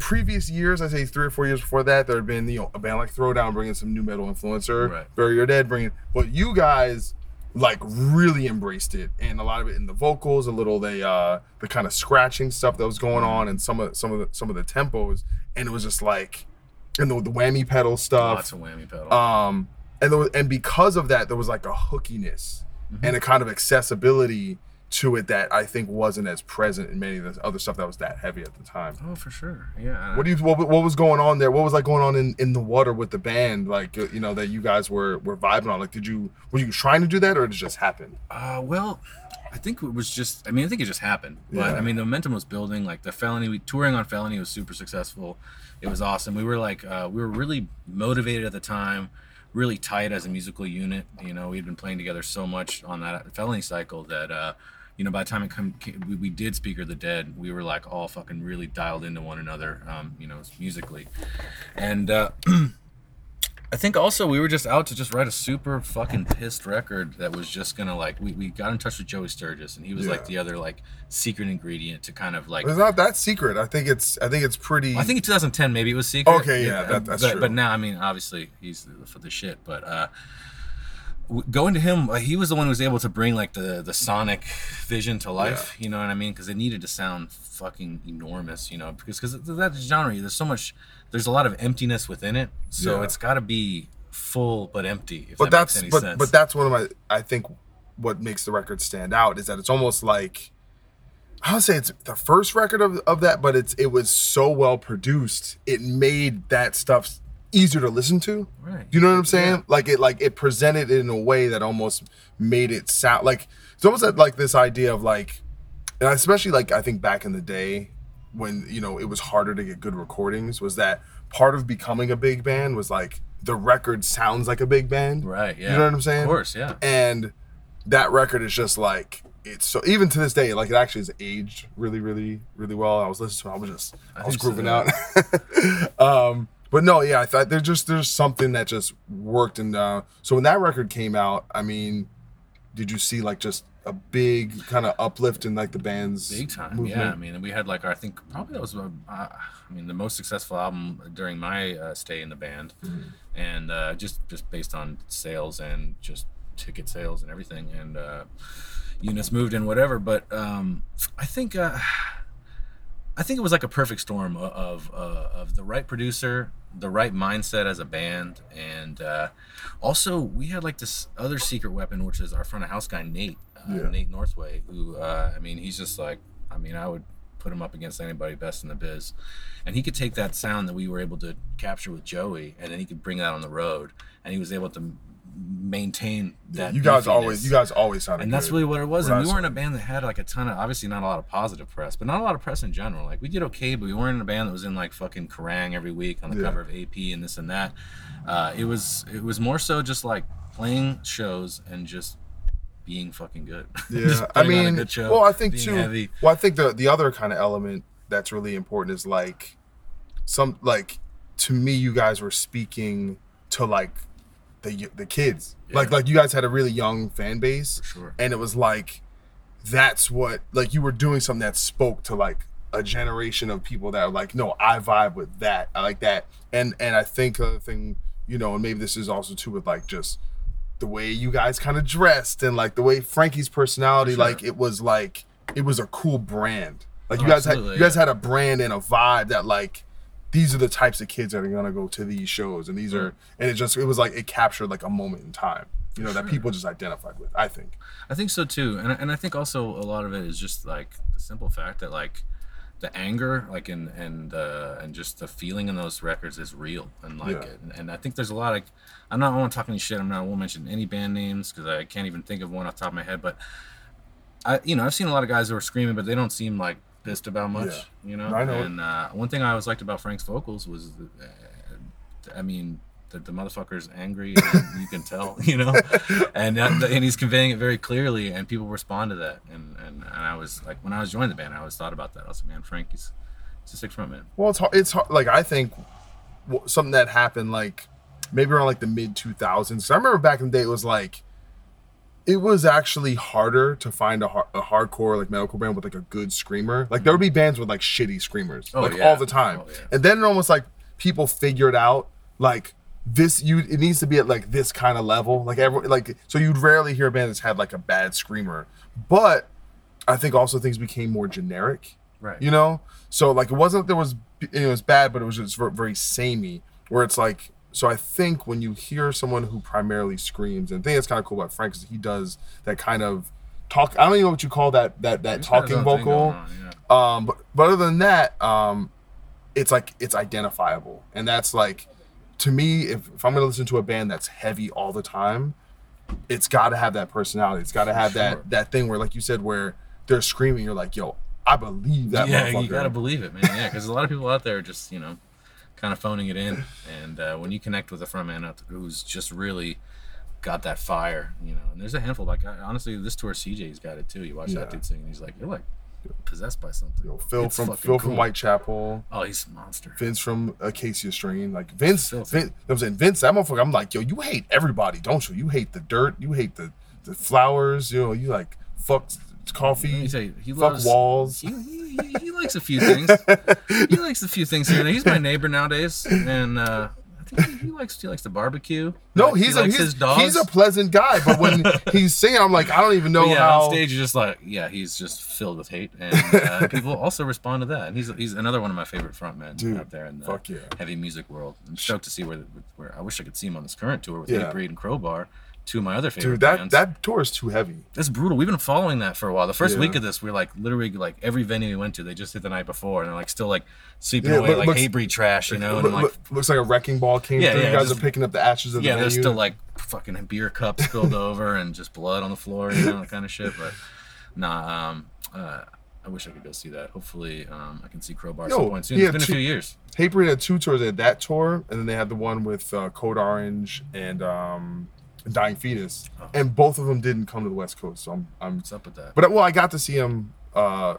Previous years, I say three or four years before that, there had been, you know, a band like Throwdown bringing some new metal influencer, right. Bury Your Dead bringing, but you guys like really embraced it, and a lot of it in the vocals, a little they uh the kind of scratching stuff that was going on, and some of some of the some of the tempos, and it was just like, and the, the whammy pedal stuff, lots of whammy pedal, um and there was, and because of that there was like a hookiness mm-hmm. and a kind of accessibility to it that I think wasn't as present in many of the other stuff that was that heavy at the time. Oh, for sure, yeah. What do you what, what was going on there? What was like going on in, in the water with the band? Like, you know, that you guys were were vibing on. Like, did you were you trying to do that, or it just happened? Uh, well, I think it was just. I mean, I think it just happened. But yeah. I mean, the momentum was building. Like the Felony, we, touring on Felony was super successful. It was awesome. We were like, uh, we were really motivated at the time. Really tight as a musical unit. You know, we'd been playing together so much on that Felony cycle that, uh, you know, by the time it come, came, we, we did Speaker of the Dead, we were like all fucking really dialed into one another, um, you know, musically. And uh, I think also we were just out to just write a super fucking pissed record that was just gonna like, we, we got in touch with Joey Sturgis, and he was yeah. like the other like secret ingredient to kind of like. It's not that secret. I think it's, I think it's pretty. I think in twenty ten maybe it was secret. Okay, yeah, yeah that, that's but, true. But now, I mean, obviously he's for the shit, but uh, going to him, he was the one who was able to bring like the, the sonic vision to life, yeah. you know what I mean? Because it needed to sound fucking enormous, you know, because cause that genre, there's so much, there's a lot of emptiness within it, so yeah. it's got to be full but empty, if but that that's, makes any but, sense. But that's one of my, I think what makes the record stand out is that it's almost like, I would say it's the first record of, of that, but it's it was so well produced, it made that stuff easier to listen to, right? You know what I'm saying? Yeah. Like it, like it presented it in a way that almost made it sound like it's almost like this idea of like, and especially like I think back in the day when you know it was harder to get good recordings, was that part of becoming a big band was like the record sounds like a big band, right? Yeah, you know what I'm saying? Of course, yeah. And that record is just like it's so even to this day, like it actually has aged really, really, really well. I was listening to it, I was just I, I was grooving so, yeah. out. um, But no, yeah, I thought there's just there's something that just worked, and uh, so when that record came out, I mean, did you see like just a big kind of uplift in like the band's big time? Movement? Yeah, I mean, we had like our, I think probably that was uh, I mean the most successful album during my uh, stay in the band, mm-hmm. and uh, just just based on sales and just ticket sales and everything, and uh, units moved and whatever. But um, I think. Uh, I think it was like a perfect storm of of, uh, of the right producer, the right mindset as a band, and uh, also we had like this other secret weapon, which is our front of house guy Nate, uh, yeah. Nate Northway, who uh, I mean he's just like I mean I would put him up against anybody best in the biz, and he could take that sound that we were able to capture with Joey, and then he could bring that on the road, and he was able to maintain that. Yeah, you guys always, you guys always sounded, and that's really what it was. And we weren't a band that had like a ton of, obviously not a lot of positive press, but not a lot of press in general. Like we did okay, but we weren't in a band that was in like fucking Kerrang every week on the yeah. cover of A P and this and that. Uh, it was, it was more so just like playing shows and just being fucking good. Yeah, I mean, show, well, I think too. Heavy. Well, I think the the other kind of element that's really important is like some like to me, you guys were speaking to like. The, the kids yeah. like like you guys had a really young fan base, for sure. And it was like that's what like you were doing something that spoke to like a generation of people that are like, no, I vibe with that, I like that, and and I think the thing, you know, and maybe this is also too with like just the way you guys kind of dressed and like the way Frankie's personality, sure. like it was like it was a cool brand, like oh, you guys had you yeah. guys had a brand and a vibe that like. These are the types of kids that are gonna go to these shows, and these are, and it just, it was like it captured like a moment in time, you know, sure. that people just identified with. I think, I think so too, and and I think also a lot of it is just like the simple fact that like the anger, like and and uh, and just the feeling in those records is real, and like, yeah. and, and I think there's a lot of, I'm not, I won't talk any shit. I'm not, I won't mention any band names because I can't even think of one off the top of my head. But I, you know, I've seen a lot of guys who are screaming, but they don't seem like. Pissed about much, yeah. you know? I know. And uh, one thing I always liked about Frank's vocals was, uh, I mean, that the motherfucker's angry, and you can tell, you know? And that, and he's conveying it very clearly, and people respond to that. And, and and I was like, when I was joining the band, I always thought about that. I was like, man, Frank, he's, he's a sick front man. Well, it's hard, it's hard. Like, I think something that happened, like, maybe around like the mid two thousands. I remember back in the day, it was like, it was actually harder to find a, hard, a hardcore like metalcore band with like a good screamer. Like there would be bands with like shitty screamers, oh, like yeah. all the time. Oh, yeah. And then it almost like people figured out like, this you it needs to be at like this kind of level. Like every like so you'd rarely hear a band that's had like a bad screamer. But I think also things became more generic. Right. You know? So like it wasn't there was it was bad, but it was just very samey, where it's like, so I think when you hear someone who primarily screams, and I think that's kind of cool about Frank, because he does that kind of talk, I don't even know what you call that that that He's talking vocal. On, yeah. Um but, but other than that, um it's like it's identifiable. And that's like, to me, if, if I'm going to listen to a band that's heavy all the time, it's got to have that personality. It's got to have sure. that that thing where, like you said, where they're screaming, you're like, yo, I believe that yeah, motherfucker. Yeah, you got to believe it, man. Yeah, because a lot of people out there are just, you know, kind of phoning it in. And uh, when you connect with a frontman who's just really got that fire, you know, and there's a handful. Like, I, honestly, this tour, C J's got it, too. You watch yeah. that dude sing, and he's like, you're like, possessed by something. Yo, Phil it's from Phil cool. from Whitechapel. Oh, he's a monster. Vince from Acacia Strain. Like Vince, Vince, you know what I'm saying? Vince, that motherfucker, I'm like, yo, you hate everybody, don't you? You hate the dirt, you hate the, the flowers, you know, you like fuck coffee, you say, he fuck loves, walls. He, he, he, he likes a few things. He likes a few things here and there. He's my neighbor nowadays, and uh, I think he, he likes he likes the barbecue. No, he's he a he's, his dogs. He's a pleasant guy, but when he's singing, I'm like, I don't even know yeah, how. On stage, you're just like, yeah, he's just filled with hate, and uh, people also respond to that. And he's he's another one of my favorite frontmen Dude, out there in the yeah. heavy music world. I'm stoked to see where where I wish I could see him on this current tour with yeah. Hatebreed and Crowbar, two of my other favorite Dude, that, bands. That tour is too heavy. That's brutal. We've been following that for a while. The first yeah. week of this, we we're like, literally, like every venue we went to, they just hit the night before, and they're like still like sleeping yeah, away, look, like looks, Hatebreed trash, you know? Look, and like look, looks like a wrecking ball came yeah, through. Yeah, you guys just, are picking up the ashes of yeah, the venue. Yeah, there's still like fucking beer cups spilled over and just blood on the floor, you know, that kind of shit. But nah, um, uh, I wish I could go see that. Hopefully um, I can see Crowbar at some point soon. It's been two, a few years. Hatebreed had two tours. They had that tour, and then they had the one with uh, Code Orange and... Um, Dying Fetus, oh. and both of them didn't come to the West Coast, so I'm, I'm what's up with that? But well, I got to see them. Uh,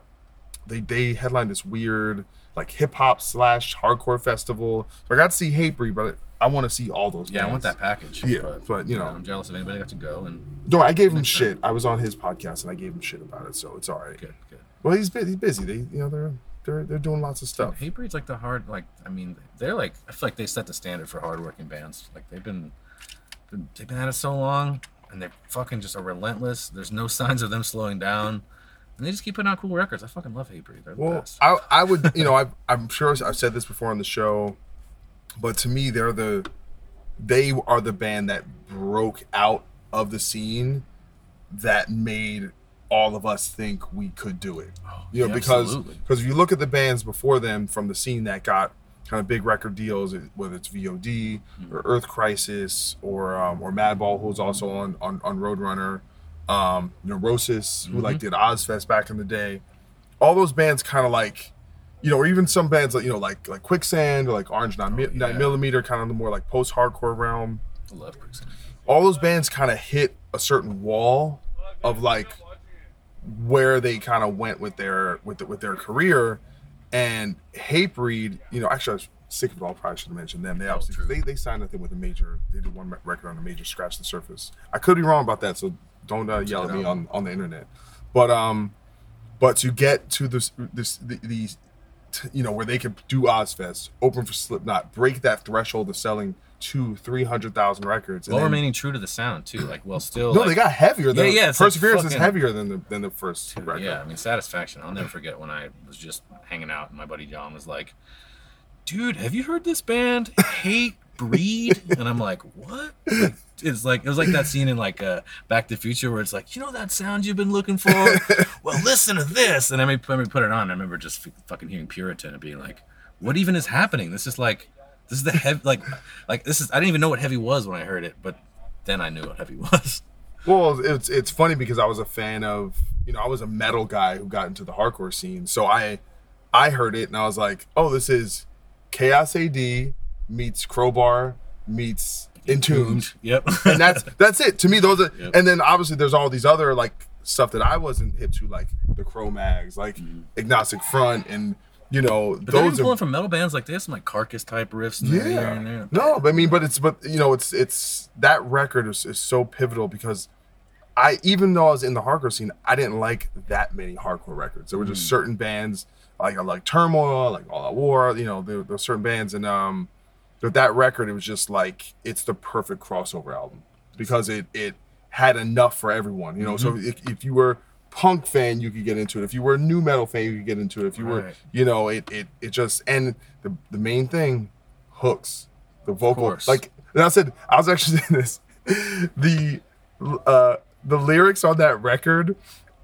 they they headlined this weird like hip hop slash hardcore festival. So I got to see Hatebreed, but I want to see all those. Yeah, bands. I want that package. Yeah, but, but you know, yeah, I'm jealous of anybody that to go and. No, I gave him shit. Time. I was on his podcast and I gave him shit about it, so it's all right. Good, good. Well, he's busy. He's busy. They, you know, they're they're they're doing lots of stuff. Dude, Hatebreed's like the hard like I mean they're like I feel like they set the standard for hardworking bands. Like they've been. They've been at it so long, and they're fucking just a relentless. There's no signs of them slowing down, and they just keep putting out cool records. I fucking love Hatebreed. They're the well, best. I, I would, you know, I've, I'm sure I've said this before on the show, but to me, they're the, they are the band that broke out of the scene, that made all of us think we could do it. Oh, you know, yeah, because because if you look at the bands before them from the scene that got. Kind of big record deals, whether it's V O D or Earth Crisis or um, or Madball, who's also on on, on Roadrunner, um, Neurosis, who mm-hmm. like did Ozfest back in the day. All those bands kind of like, you know, or even some bands like you know like like Quicksand or like Orange Nine, oh, yeah. Nine Millimeter, kind of the more like post hardcore realm. I love Quicksand. All those bands kind of hit a certain wall of like where they kind of went with their with the, with their career. And Hatebreed, you know, actually I was sick of it all, probably should have mentioned them. They obviously, oh, they, they signed nothing with a major, they did one record on a major Scratch the Surface. I could be wrong about that, so don't uh, yell at me on, on the internet. But um, but to get to this, this the, the t- you know, where they could do Ozfest, open for Slipknot, break that threshold of selling two, three hundred thousand records. While well, remaining true to the sound too, like well still No, like, they got heavier than yeah, yeah, Perseverance like fucking, is heavier than the than the first record. Yeah, I mean Satisfaction. I'll never forget when I was just hanging out and my buddy John was like, dude, have you heard this band? Hatebreed? And I'm like, what? Like, it's like it was like that scene in like uh, Back to the Future where it's like, you know that sound you've been looking for? Well listen to this. And I mean put it on. I remember just fucking hearing Puritan and being like, what even is happening? This is like This is the heavy, like, like this is. I didn't even know what heavy was when I heard it, but then I knew what heavy was. Well, it's it's funny because I was a fan of, you know, I was a metal guy who got into the hardcore scene, so I, I heard it and I was like, oh, this is Chaos A D meets Crowbar meets Entombed. Yep. And that's that's it to me. Those are, yep. And then obviously there's all these other like stuff that I wasn't hip to, like the Cro-Mags, like mm-hmm. Agnostic Front and. You know, but those are pulling from metal bands like this, like Carcass type riffs. And yeah, there and there. No, I mean, but it's but you know, it's it's that record is, is so pivotal because I even though I was in the hardcore scene, I didn't like that many hardcore records. There were just mm. certain bands like I like Turmoil, like All Out War. You know, there, there were certain bands and um With that record, it was just like, it's the perfect crossover album because it it had enough for everyone. You know, mm-hmm. so if, if you were punk fan, you could get into it. If you were a new metal fan, you could get into it. If you right. were, you know, it it it just, and the, the main thing, hooks, the vocal, like, and I said, I was actually saying this, the uh, the lyrics on that record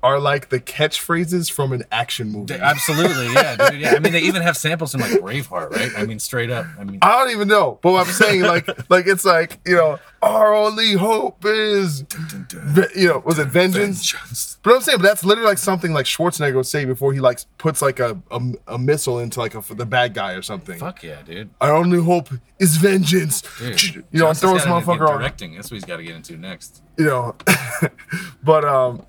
are like the catchphrases from an action movie. Absolutely, yeah, dude, yeah. I mean, they even have samples in like Braveheart, right? I mean, straight up. I mean, I don't even know, but what I'm saying, like, like it's like, you know, our only hope is, you know, was it vengeance? vengeance? But I'm saying, but that's literally like something like Schwarzenegger would say before he like puts like a a, a missile into like a, the bad guy or something. Fuck yeah, dude. Our only hope is vengeance. Dude, you know, throw this motherfucker on. Directing. That's what he's got to get into next. You know, but um.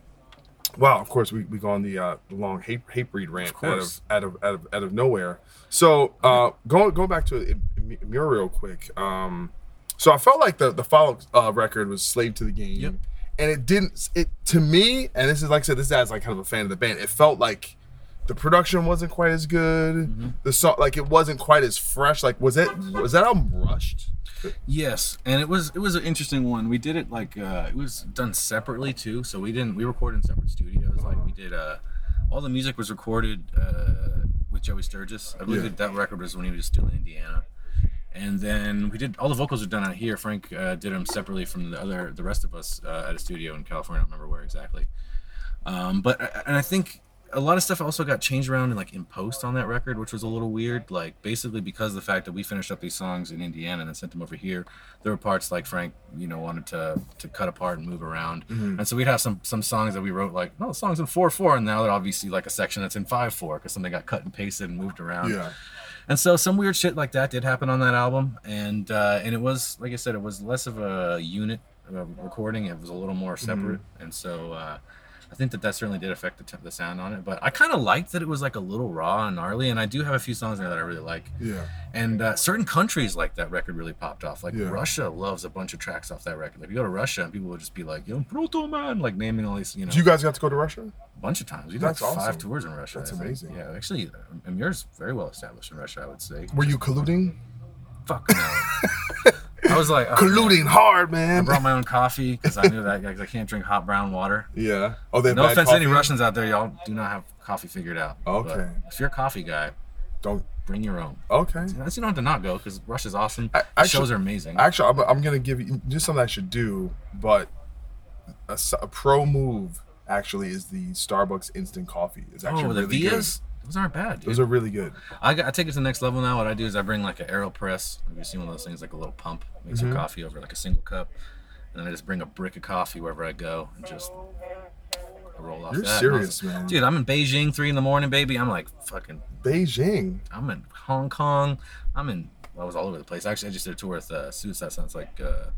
Wow, of course we, we go on the uh, long hate Hatebreed rant out of out of out of out of nowhere. So uh, going going back to Emmure real quick. Um, so I felt like the the follow uh, record was Slave to the Game, yep. and it didn't. It to me, and this is like I said, this as like kind of a fan of the band, it felt like the production wasn't quite as good. Mm-hmm. The song, like it wasn't quite as fresh. Like was it was that album rushed? Yes, and it was it was an interesting one. We did it like uh, it was done separately too, so we didn't we recorded in separate studios. Uh-huh. Like we did uh, all the music was recorded uh, with Joey Sturgis. I believe yeah. that record was when he was still in Indiana, and then we did all the vocals were done out here. Frank uh, did them separately from the other the rest of us uh, at a studio in California. I don't remember where exactly, um, but and I think a lot of stuff also got changed around and like in post on that record, which was a little weird. Like basically because of the fact that we finished up these songs in Indiana and then sent them over here, there were parts like Frank, you know, wanted to to cut apart and move around. Mm-hmm. And so we'd have some some songs that we wrote like, oh, the song's in four four, and now they're obviously like a section that's in five four because something got cut and pasted and moved around. Yeah. And so some weird shit like that did happen on that album. And uh, and it was, like I said, it was less of a unit uh, recording. It was a little more separate. Mm-hmm. And so, uh, I think that that certainly did affect the, t- the sound on it, but I kind of liked that it was like a little raw and gnarly, and I do have a few songs there that I really like. Yeah. And uh, certain countries like that record really popped off. Like yeah. Russia loves a bunch of tracks off that record. Like you go to Russia and people will just be like, "Yo, Proto Man," like naming all these. You know. Do you guys got to go to Russia? A bunch of times. We did like awesome. five tours in Russia. That's amazing. Yeah, actually, Emmure's very well established in Russia, I would say. Were you colluding? Fuck no. I was like, oh, colluding hard, man. I brought my own coffee because I knew that I can't drink hot brown water. Yeah. Oh, they no offense to any Russians out there, y'all do not have coffee figured out. Okay. But if you're a coffee guy, don't bring your own. Okay. You don't have to not go because Russia's awesome. I, the shows should, are amazing. Actually, I'm, I'm gonna give you just something I should do, but a, a pro move actually is the Starbucks instant coffee. It's actually oh, the really Vias? Good. Those aren't bad, dude. Those are really good. I, I take it to the next level now. What I do is I bring like an AeroPress. Have you seen one of those things, like a little pump? Make some mm-hmm. coffee over like a single cup. And then I just bring a brick of coffee wherever I go and just roll off. You're that. serious, like, man. Dude, I'm in Beijing, three in the morning, baby. I'm like fucking... Beijing? I'm in Hong Kong. I'm in... Well, I was all over the place. Actually, I just did a tour with uh, Suicide Sounds like... Uh,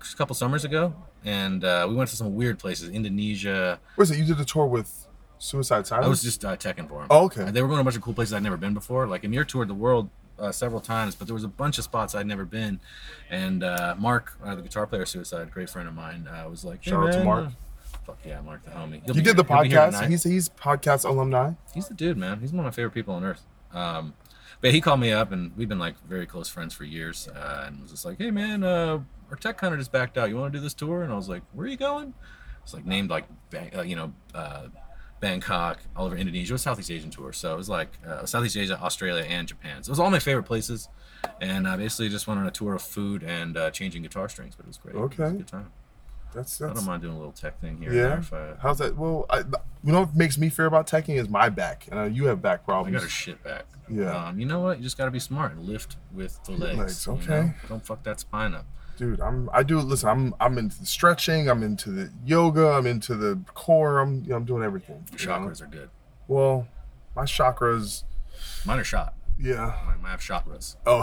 a couple summers ago. And uh, we went to some weird places. Indonesia. What is it? You did a tour with... Suicide Silence? I was just uh, teching for them. Oh, okay. They were going to a bunch of cool places I'd never been before. Like, Emmure toured the world uh, several times, but there was a bunch of spots I'd never been. And uh, Mark, uh, the guitar player of Suicide, great friend of mine, uh, was like, hey, shout man, out to Mark. Uh, fuck yeah, Mark the homie. He'll you did here. the podcast. He's he's podcast alumni. He's the dude, man. He's one of my favorite people on earth. Um, but he called me up, and we've been, like, very close friends for years. Uh, and was just like, hey, man, uh, our tech kind of just backed out. You want to do this tour? And I was like, where are you going? It's like named, like, uh, you know, uh, Bangkok, all over Indonesia. It was Southeast Asian tour, so it was like uh, Southeast Asia, Australia, and Japan. So it was all my favorite places, and I basically just went on a tour of food and uh, changing guitar strings, but it was great. Okay, it was a good time. That's, that's I don't mind doing a little tech thing here. Yeah, if I, how's that? Well, I, you know what makes me fear about teching is my back, and uh, you have back problems. I got a shit back. Yeah, um, you know what? You just got to be smart and lift with the legs. legs okay, you know? Don't fuck that spine up. Dude, I'm. I do. Listen, I'm. I'm into the stretching. I'm into the yoga. I'm into the core. I'm. You know, I'm doing everything. Your chakras know? are good. Well, my chakras. Mine are shot. Yeah. Mine, mine have chakras. Oh.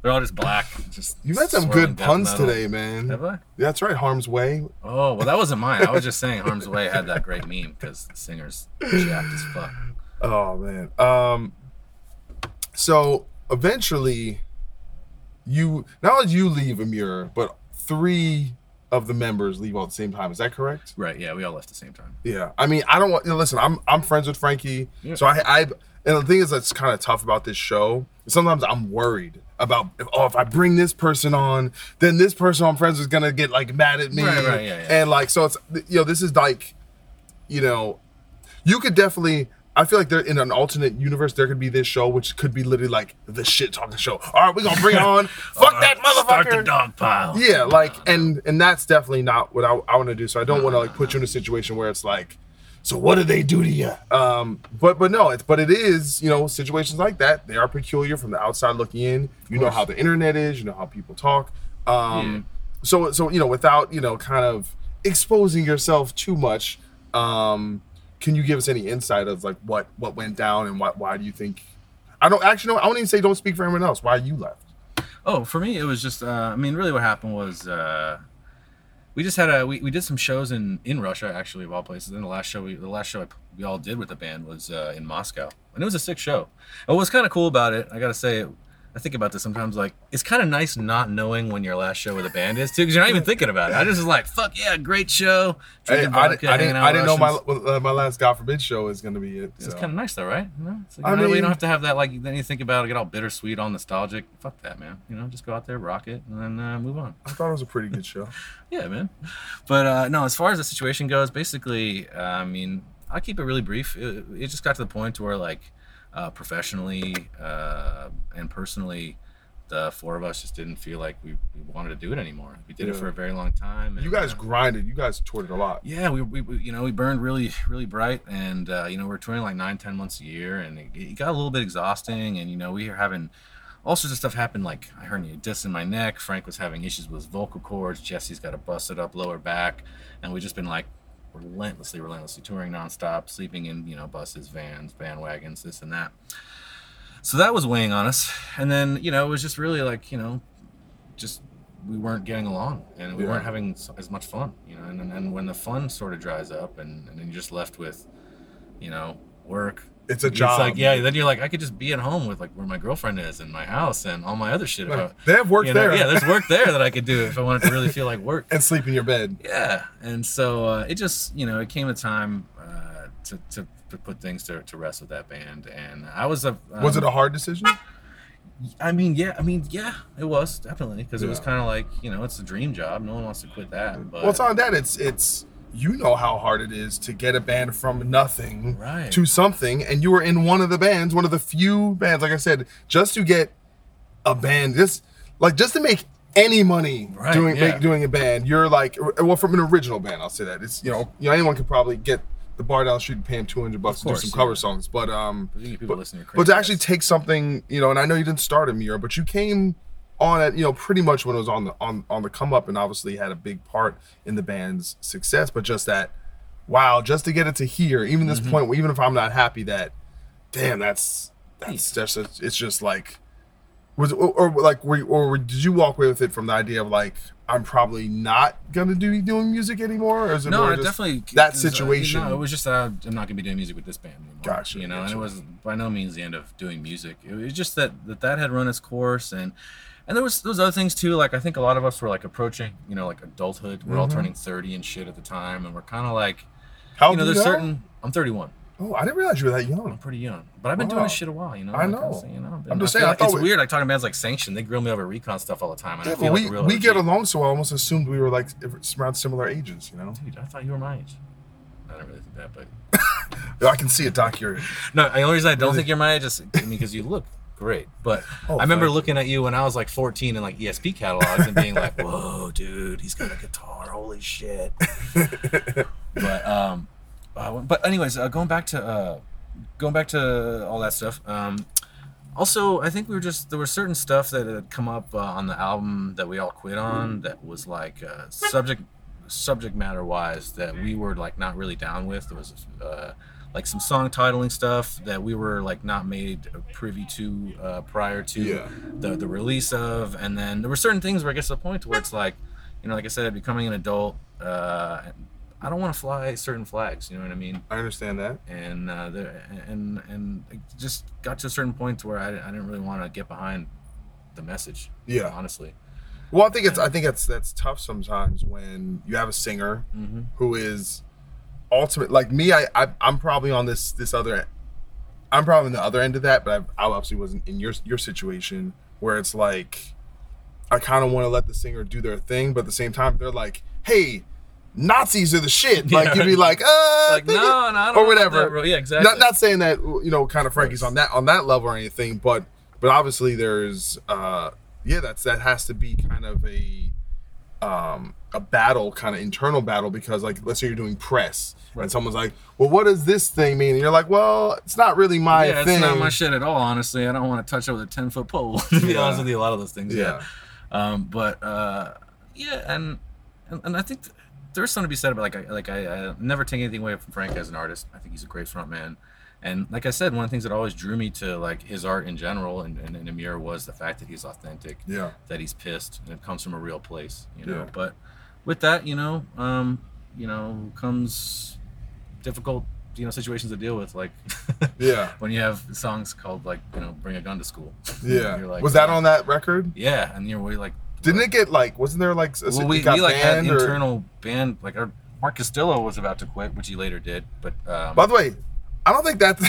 They're all just black. Just. You've had some good puns metal. today, man. Have I? Yeah, that's right. Harm's Way. Oh well, that wasn't mine. I was just saying Harm's Way had that great meme because the singer's jacked as fuck. Oh man. Um. So eventually. You not only you leave Emmure, but three of the members leave all at the same time. Is that correct? Right. Yeah, we all left at the same time. Yeah. I mean, I don't want. You know, listen, I'm I'm friends with Frankie, yeah. so I I And the thing is that's kind of tough about this show, sometimes I'm worried about, oh, if I bring this person on, then this person on Friends is going to get, like, mad at me. Right, right, yeah, yeah. And, like, so it's, you know, this is, like, you know, you could definitely, I feel like they're in an alternate universe, there could be this show, which could be literally, like, the shit-talking show. All right, we're going to bring on, fuck uh, that motherfucker. Start the dog pile. Yeah, like, and and that's definitely not what I, I want to do. So I don't want to, like, put you in a situation where it's, like, so what do they do to you? Um, but but no, it's but it is, you know, situations like that, they are peculiar from the outside looking in. You know how the internet is, you know how people talk. Um, yeah. So, so you know, without, you know, kind of exposing yourself too much, um, can you give us any insight of, like, what, what went down and why, why do you think... I don't actually know. I won't even say don't speak for everyone else. Why you left? Oh, for me, it was just, uh, I mean, really what happened was... Uh... We just had a we, we did some shows in, in Russia actually of all places. And the last show we the last show I, we all did with the band was uh, in Moscow, and it was a sick show. And what's kind of cool about it, I gotta say, I think about this sometimes. Like, it's kind of nice not knowing when your last show with a band is too, because you're not even thinking about it. I just was like, fuck yeah, great show. Hey, vodka, I, I didn't I didn't Russians. know my uh, my last God forbid show is gonna be it. It's kind of nice though, right? You know, it's like, you I know, mean, you don't have to have that, like, then you think about it, get all bittersweet, all nostalgic. Fuck that, man. You know, just go out there, rock it, and then uh, move on. I thought it was a pretty good show. Yeah, man. But uh, no, as far as the situation goes, basically, uh, I mean, I'll keep it really brief. It, it just got to the point where, like, uh, professionally uh, and personally, the four of us just didn't feel like we, we wanted to do it anymore. We did yeah. it for a very long time. And, you guys uh, grinded. You guys toured it a lot. Yeah, we, we, we you know, we burned really, really bright, and uh, you know, we were touring like nine, ten months a year, and it, it got a little bit exhausting. And you know, we were having all sorts of stuff happen, like I herniated a disc in my neck, Frank was having issues with his vocal cords, Jesse's got a busted up lower back, and we've just been like relentlessly, relentlessly touring nonstop, sleeping in, you know, buses, vans, bandwagons, this and that. So that was weighing on us. And then, you know, it was just really like, you know, just we weren't getting along and we yeah. weren't having as much fun, you know, and, and, and when the fun sort of dries up and, and then you're just left with, you know, work, it's a job. It's like, yeah, then you're like, I could just be at home with, like, where my girlfriend is and my house and all my other shit. Like, about, they have work you know, there. Yeah, there's work there that I could do if I wanted to really feel like work. And sleep in your bed. Yeah. And so uh, it just, you know, it came a time uh, to, to to put things to, to rest with that band. And I was a... Um, was it a hard decision? I mean, yeah. I mean, yeah, it was, definitely. Because yeah. it was kind of like, you know, it's a dream job. No one wants to quit that. But, well, it's on that. It's it's... you know how hard it is to get a band from nothing right. to something, and you were in one of the bands, one of the few bands, like I said, just to get a band, just like just to make any money right, doing yeah. make, doing a band. You're like, well, from an original band, I'll say that it's you know, you know anyone could probably get the bar down the street and pay him two hundred bucks to do some yeah. cover songs, but um, people but, listen to but to actually guys. Take something, you know, and I know you didn't start Emmure, but you came on it, you know, pretty much when it was on the on, on the come up, and obviously had a big part in the band's success. But just that, wow, just to get it to here, even this mm-hmm. point, even if I'm not happy, that, damn, that's that's just it's just like, was or, or like were or did you walk away with it from the idea of like I'm probably not gonna do doing music anymore? Or is it no, more just definitely that situation. Uh, you know, it was just that I'm not gonna be doing music with this band anymore. Gotcha. You know, gotcha. And it was by no means the end of doing music. It was just that that, that had run its course and. And there was those other things too, like I think a lot of us were like approaching, you know, like adulthood. We're mm-hmm. all turning thirty and shit at the time, and we're kind of like, how you know, there's certain. I'm thirty-one. Oh, I didn't realize you were that young. I'm pretty young, but I've been wow. doing this shit a while, you know. I know. Like I was, you know I'm just saying, like, I it's we, weird. Like talking to bands like Sanction, they grill me over Recon stuff all the time. And yeah, I feel we like real we get along, so I almost assumed we were like around similar ages, you know. Dude, I thought you were my age. I didn't really think that, but yo, I can see it, Doc. You're no. The only reason I don't really? think you're my age is because you look great, but oh, I remember looking at you when I was like fourteen in like E S P catalogs and being like, whoa, dude, he's got a guitar, holy shit. But um uh, but anyways, uh, going back to uh going back to all that stuff, um also I think we were just there were certain stuff that had come up uh, on the album that we all quit on that was like uh subject subject matter wise that we were like not really down with. There was uh like some song titling stuff that we were like not made privy to uh, prior to yeah. the, the release of. And then there were certain things where I guess the point where it's like, you know, like I said, becoming an adult, uh, I don't want to fly certain flags, you know what I mean? I understand that. And uh, there, and and it just got to a certain point where I, I didn't really want to get behind the message, yeah, honestly. Well, I think it's, I think it's, that's tough sometimes when you have a singer mm-hmm. who is, ultimate, like me, I, I I'm probably on this this other I'm probably on the other end of that, but I've, I obviously wasn't in your your situation where it's like, I kind of want to let the singer do their thing, but at the same time, they're like, hey, Nazis are the shit. Like, yeah, you'd be like, uh, like, no, no, I don't or whatever. Yeah, exactly. Not, not saying that, you know, kind of Frankie's on that on that level or anything, but but obviously there's, uh, yeah, that's that has to be kind of a um, a battle, kind of internal battle, because like, let's say you're doing press, right, and someone's like, well, what does this thing mean? And you're like, well, it's not really my yeah, thing. Yeah, it's not my shit at all, honestly. I don't want to touch it with a ten-foot pole, to be yeah. honest with you, a lot of those things. Yeah. yeah. Um, but uh, yeah, and, and and I think th- there's something to be said about, like, I, like I, I never take anything away from Frank as an artist. I think he's a great front man, and like I said, one of the things that always drew me to like his art in general and and, and Emmure was the fact that he's authentic, yeah, that he's pissed, and it comes from a real place, you know. Yeah. But with that, you know, um, you know, comes difficult, you know, situations to deal with, like yeah, when you have songs called, like, you know, Bring a Gun to School. Yeah. You're like, was that on that record? Yeah. And you're like, didn't it get like, wasn't there like a, well, we, got we like had or... internal band, like our Mark Castillo was about to quit, which he later did, but um by the way, I don't think that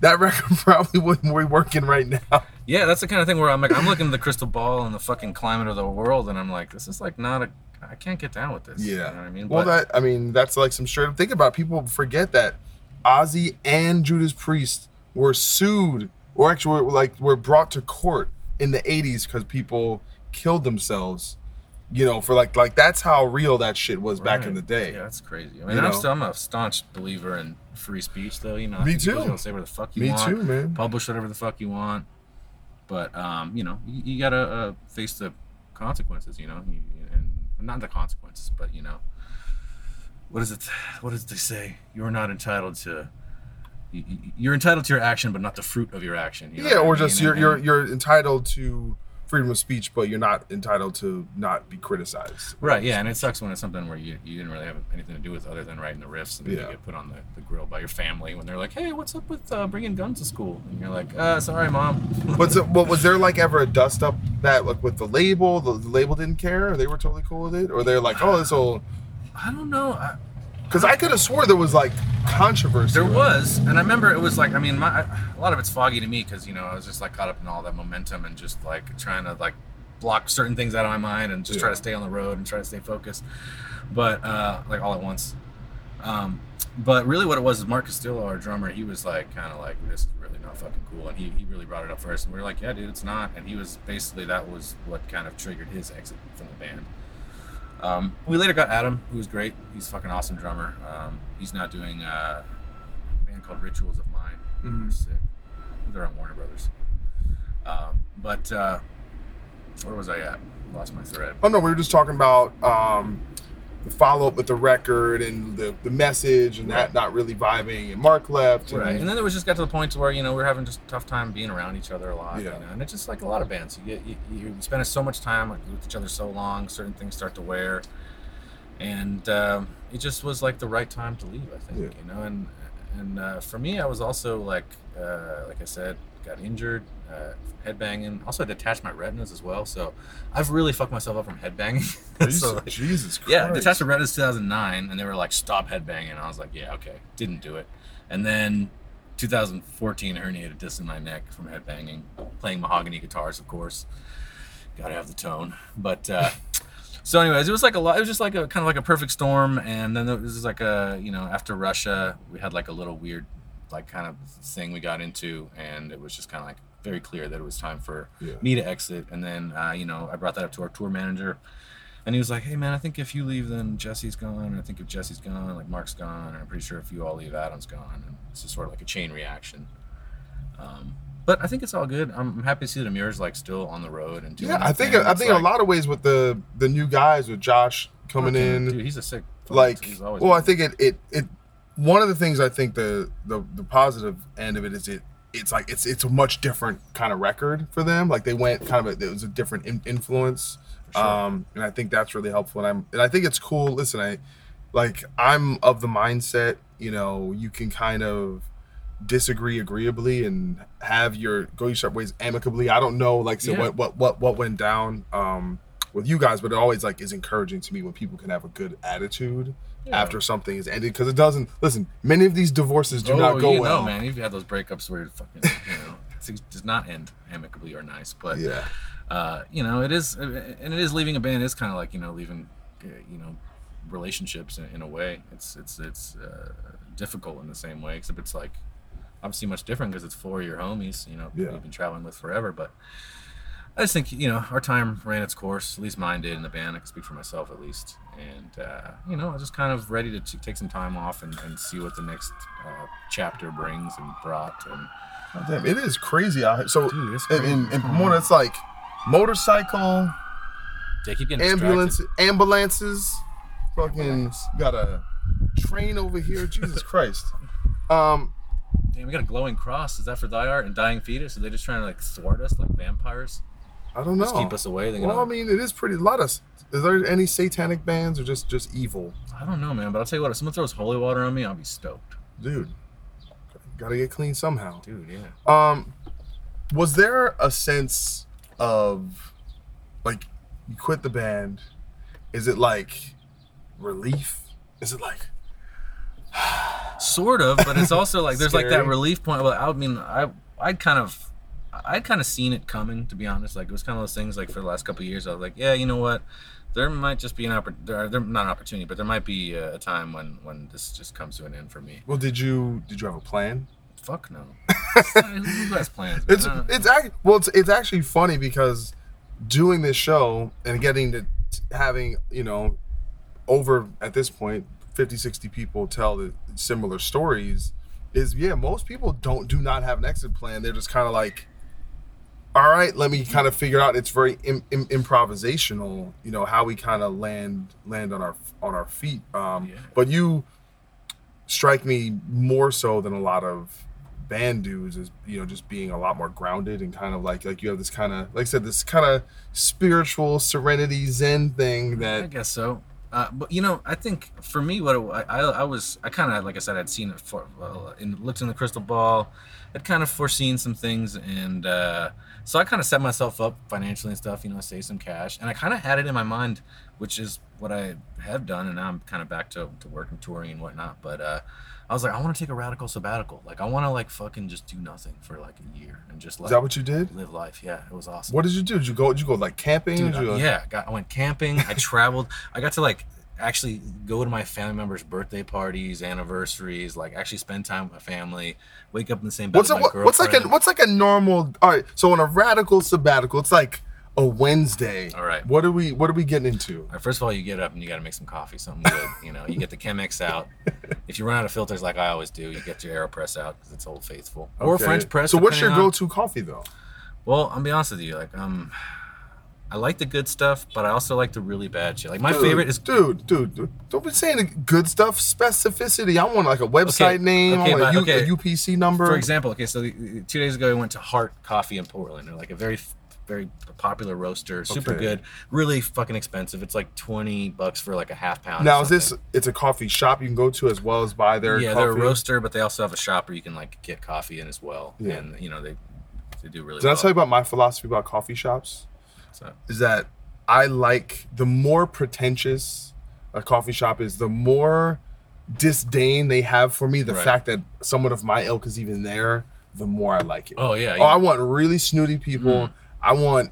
that record probably wouldn't be working right now. Yeah, that's the kind of thing where I'm like, I'm looking at the crystal ball and the fucking climate of the world, and I'm like, this is like not a, I can't get down with this. Yeah, you know what I mean? Well, but, that I mean, that's like some straight up, think about it. People forget that Ozzy and Judas Priest were sued, or actually were, like, were brought to court in the eighties because people killed themselves, you know, for like, like that's how real that shit was, right, back in the day. Yeah, that's crazy. I mean, I'm, still, I'm a staunch believer in free speech, though, you know. Me too. You say whatever the fuck you Me want. Me too, man. Publish whatever the fuck you want. But, um, you know, you, you gotta uh, face the consequences, you know, you, and not the consequences, but, you know, what is it? What does they say? You're not entitled to. You're entitled to your action, but not the fruit of your action. You know yeah, or I mean? just you're you're you're entitled to freedom of speech, but you're not entitled to not be criticized. Right. Yeah, and it sucks when it's something where you, you didn't really have anything to do with other than writing the riffs, and then yeah. you get put on the, the grill by your family when they're like, "Hey, what's up with uh, bringing guns to school?" And you're like, "Uh, sorry, mom." But so, what was there like ever a dust up that like with the label? The, the label didn't care. Or they were totally cool with it, or they're like, "Oh, this old." I don't know. Because I, I could have swore there was like controversy. There was. And I remember it was like, I mean, my, a lot of it's foggy to me because, you know, I was just like caught up in all that momentum and just like trying to like block certain things out of my mind and just yeah. try to stay on the road and try to stay focused. But uh, like all at once. Um, but really what it was is Mark Castillo, our drummer, he was like kind of like, this is really not fucking cool. And he, he really brought it up first. And we were like, yeah, dude, it's not. And he was basically, that was what kind of triggered his exit from the band. Um, we later got Adam, who was great. He's a fucking awesome drummer. Um, he's now doing uh, a band called Rituals of Mine. Mm-hmm. They're sick. They're on Warner Brothers. Um, but uh, where was I at? Lost my thread. Oh no, we were just talking about um, the follow-up with the record and the, the message and right. that not really vibing. And Mark left. Right. And, and then it was just got to the point where, you know, we were having just a tough time being around each other a lot. Yeah. You know? And it's just like a lot of bands. You get you, you spend so much time like, with each other so long. Certain things start to wear, and um, it just was like the right time to leave. I think yeah. you know. And and uh, for me, I was also like uh, like I said, got injured, uh, headbanging. Also, I detached my retinas as well, so I've really fucked myself up from headbanging. so, like, Jesus Christ. Yeah, I detached my retinas two thousand nine, and they were like, stop headbanging. And I was like, yeah, okay, didn't do it. And then two thousand fourteen, herniated disc in my neck from headbanging, playing mahogany guitars, of course. Gotta have the tone. But uh, so, anyways, it was like a lot, it was just like a kind of like a perfect storm. And then it was just like a, you know, after Russia, we had like a little weird, like kind of thing we got into, and it was just kind of like very clear that it was time for yeah. me to exit. And then uh you know, I brought that up to our tour manager, and he was like, hey man, I think if you leave, then Jesse's gone, and I think if Jesse's gone, like Mark's gone, and I'm pretty sure if you all leave, Adam's gone. And it's just sort of like a chain reaction. Um but I think it's all good. I'm happy to see that Emmure's like still on the road and doing yeah I think thing. I think like, in a lot of ways with the the new guys, with Josh coming okay, in, dude, he's a sick like he's always well been. I think it it it one of the things I think the, the the positive end of it is it it's like it's it's a much different kind of record for them. Like they went kind of a, it was a different in, influence, sure. um, and I think that's really helpful. And I'm and I think it's cool. Listen, I like I'm of the mindset, you know, you can kind of disagree agreeably and have your go your separate ways amicably. I don't know, like so yeah. what, what what what went down um, with you guys, but it always like is encouraging to me when people can have a good attitude yeah. after something is ended, because it doesn't. Listen, many of these divorces do oh, not go you well. Know, man, you've had those breakups where it fucking, you know, things does not end amicably or nice. But yeah, uh, you know, it is, and it is leaving a band is kind of like, you know, leaving, you know, relationships in, in a way. It's it's it's uh, difficult in the same way, except it's like obviously much different because it's four of your homies, you know, yeah. you've been traveling with forever, but. I just think, you know, our time ran its course, at least mine did in the band. I can speak for myself at least. And, uh, you know, I was just kind of ready to t- take some time off and, and see what the next uh, chapter brings and brought. And, oh, damn, it is crazy out here. So, dude, it's crazy. And, and, and more, it's like motorcycle, they keep getting ambulance, distracted. ambulances, fucking got a train over here. Jesus Christ. Um, Damn, we got a glowing cross. Is that for Thy Art and Dying Fetus? Are they just trying to, like, thwart us like vampires? I don't know. Just keep us away. Well, gonna... I mean, it is pretty. A lot of. Is there any satanic bands or just just evil? I don't know, man. But I'll tell you what. If someone throws holy water on me, I'll be stoked. Dude, gotta get clean somehow. Dude, yeah. Um, was there a sense of, like, you quit the band? Is it like relief? Is it like? Sort of, but it's also like there's like that relief point. Well, I mean, I I'd kind of. I'd kind of seen it coming, to be honest. Like, it was kind of those things, like, for the last couple of years, I was like, yeah, you know what? There might just be an opportunity, there, there, not an opportunity, but there might be a time when, when this just comes to an end for me. Well, did you did you have a plan? Fuck no. Who has plans? It's, it's, act- well, it's, it's actually funny because doing this show and getting to having, you know, over, at this point, fifty, sixty people tell the similar stories is, yeah, most people don't do not have an exit plan. They're just kind of like, all right, let me kind of figure out. It's very im- im- improvisational, you know, how we kind of land land on our on our feet. Um, yeah. But you strike me more so than a lot of band dudes as, you know, just being a lot more grounded and kind of like like you have this kind of, like I said, this kind of spiritual serenity Zen thing that I guess so. Uh, but, you know, I think for me, what it, I, I was, I kind of, like I said, I'd seen it for, well, in, looked in the crystal ball, I'd kind of foreseen some things. And uh, so I kind of set myself up financially and stuff, you know, save some cash. And I kind of had it in my mind, which is what I have done. And now I'm kind of back to, to work and touring and whatnot. But uh, I was like, I want to take a radical sabbatical. Like, I want to, like, fucking just do nothing for, like, a year and just, like. Is that what you did? Live life, yeah. It was awesome. What did you do? Did you go, did you go like, camping? Dude, I, you, like... Yeah, I, got, I went camping. I traveled. I got to, like, actually go to my family members' birthday parties, anniversaries, like, actually spend time with my family, wake up in the same bed what's with a, my what, girlfriend. What's like, a, what's, like, a normal... All right, so on a radical sabbatical, it's, like... A Wednesday. All right. What are we What are we getting into? All right, first of all, you get up and you got to make some coffee, something good. You know, you get the Chemex out. If you run out of filters, like I always do, you get your AeroPress out because it's Old Faithful okay. or French press. So, what's your go-to on... coffee though? Well, I'll be honest with you. Like, um, I like the good stuff, but I also like the really bad shit. Like my dude, favorite is dude, dude, dude. Don't be saying the good stuff. Specificity. I want like a website okay. name, okay, I want but, a, U- okay. a U P C number. For example, okay. So the, two days ago, we went to Heart Coffee in Portland. They're like a very very popular roaster, super okay. good, really fucking expensive. It's like twenty bucks for like a half pound. Now is this, it's a coffee shop you can go to as well as buy their yeah, coffee? Yeah, they're a roaster, but they also have a shop where you can like get coffee in as well. Yeah. And you know, they they do really Did well. Did I tell you about my philosophy about coffee shops? What's that? Is that I like, the more pretentious a coffee shop is, the more disdain they have for me, the right. fact that someone of my ilk is even there, the more I like it. Oh yeah. yeah. Oh, I want really snooty people. Mm. I want,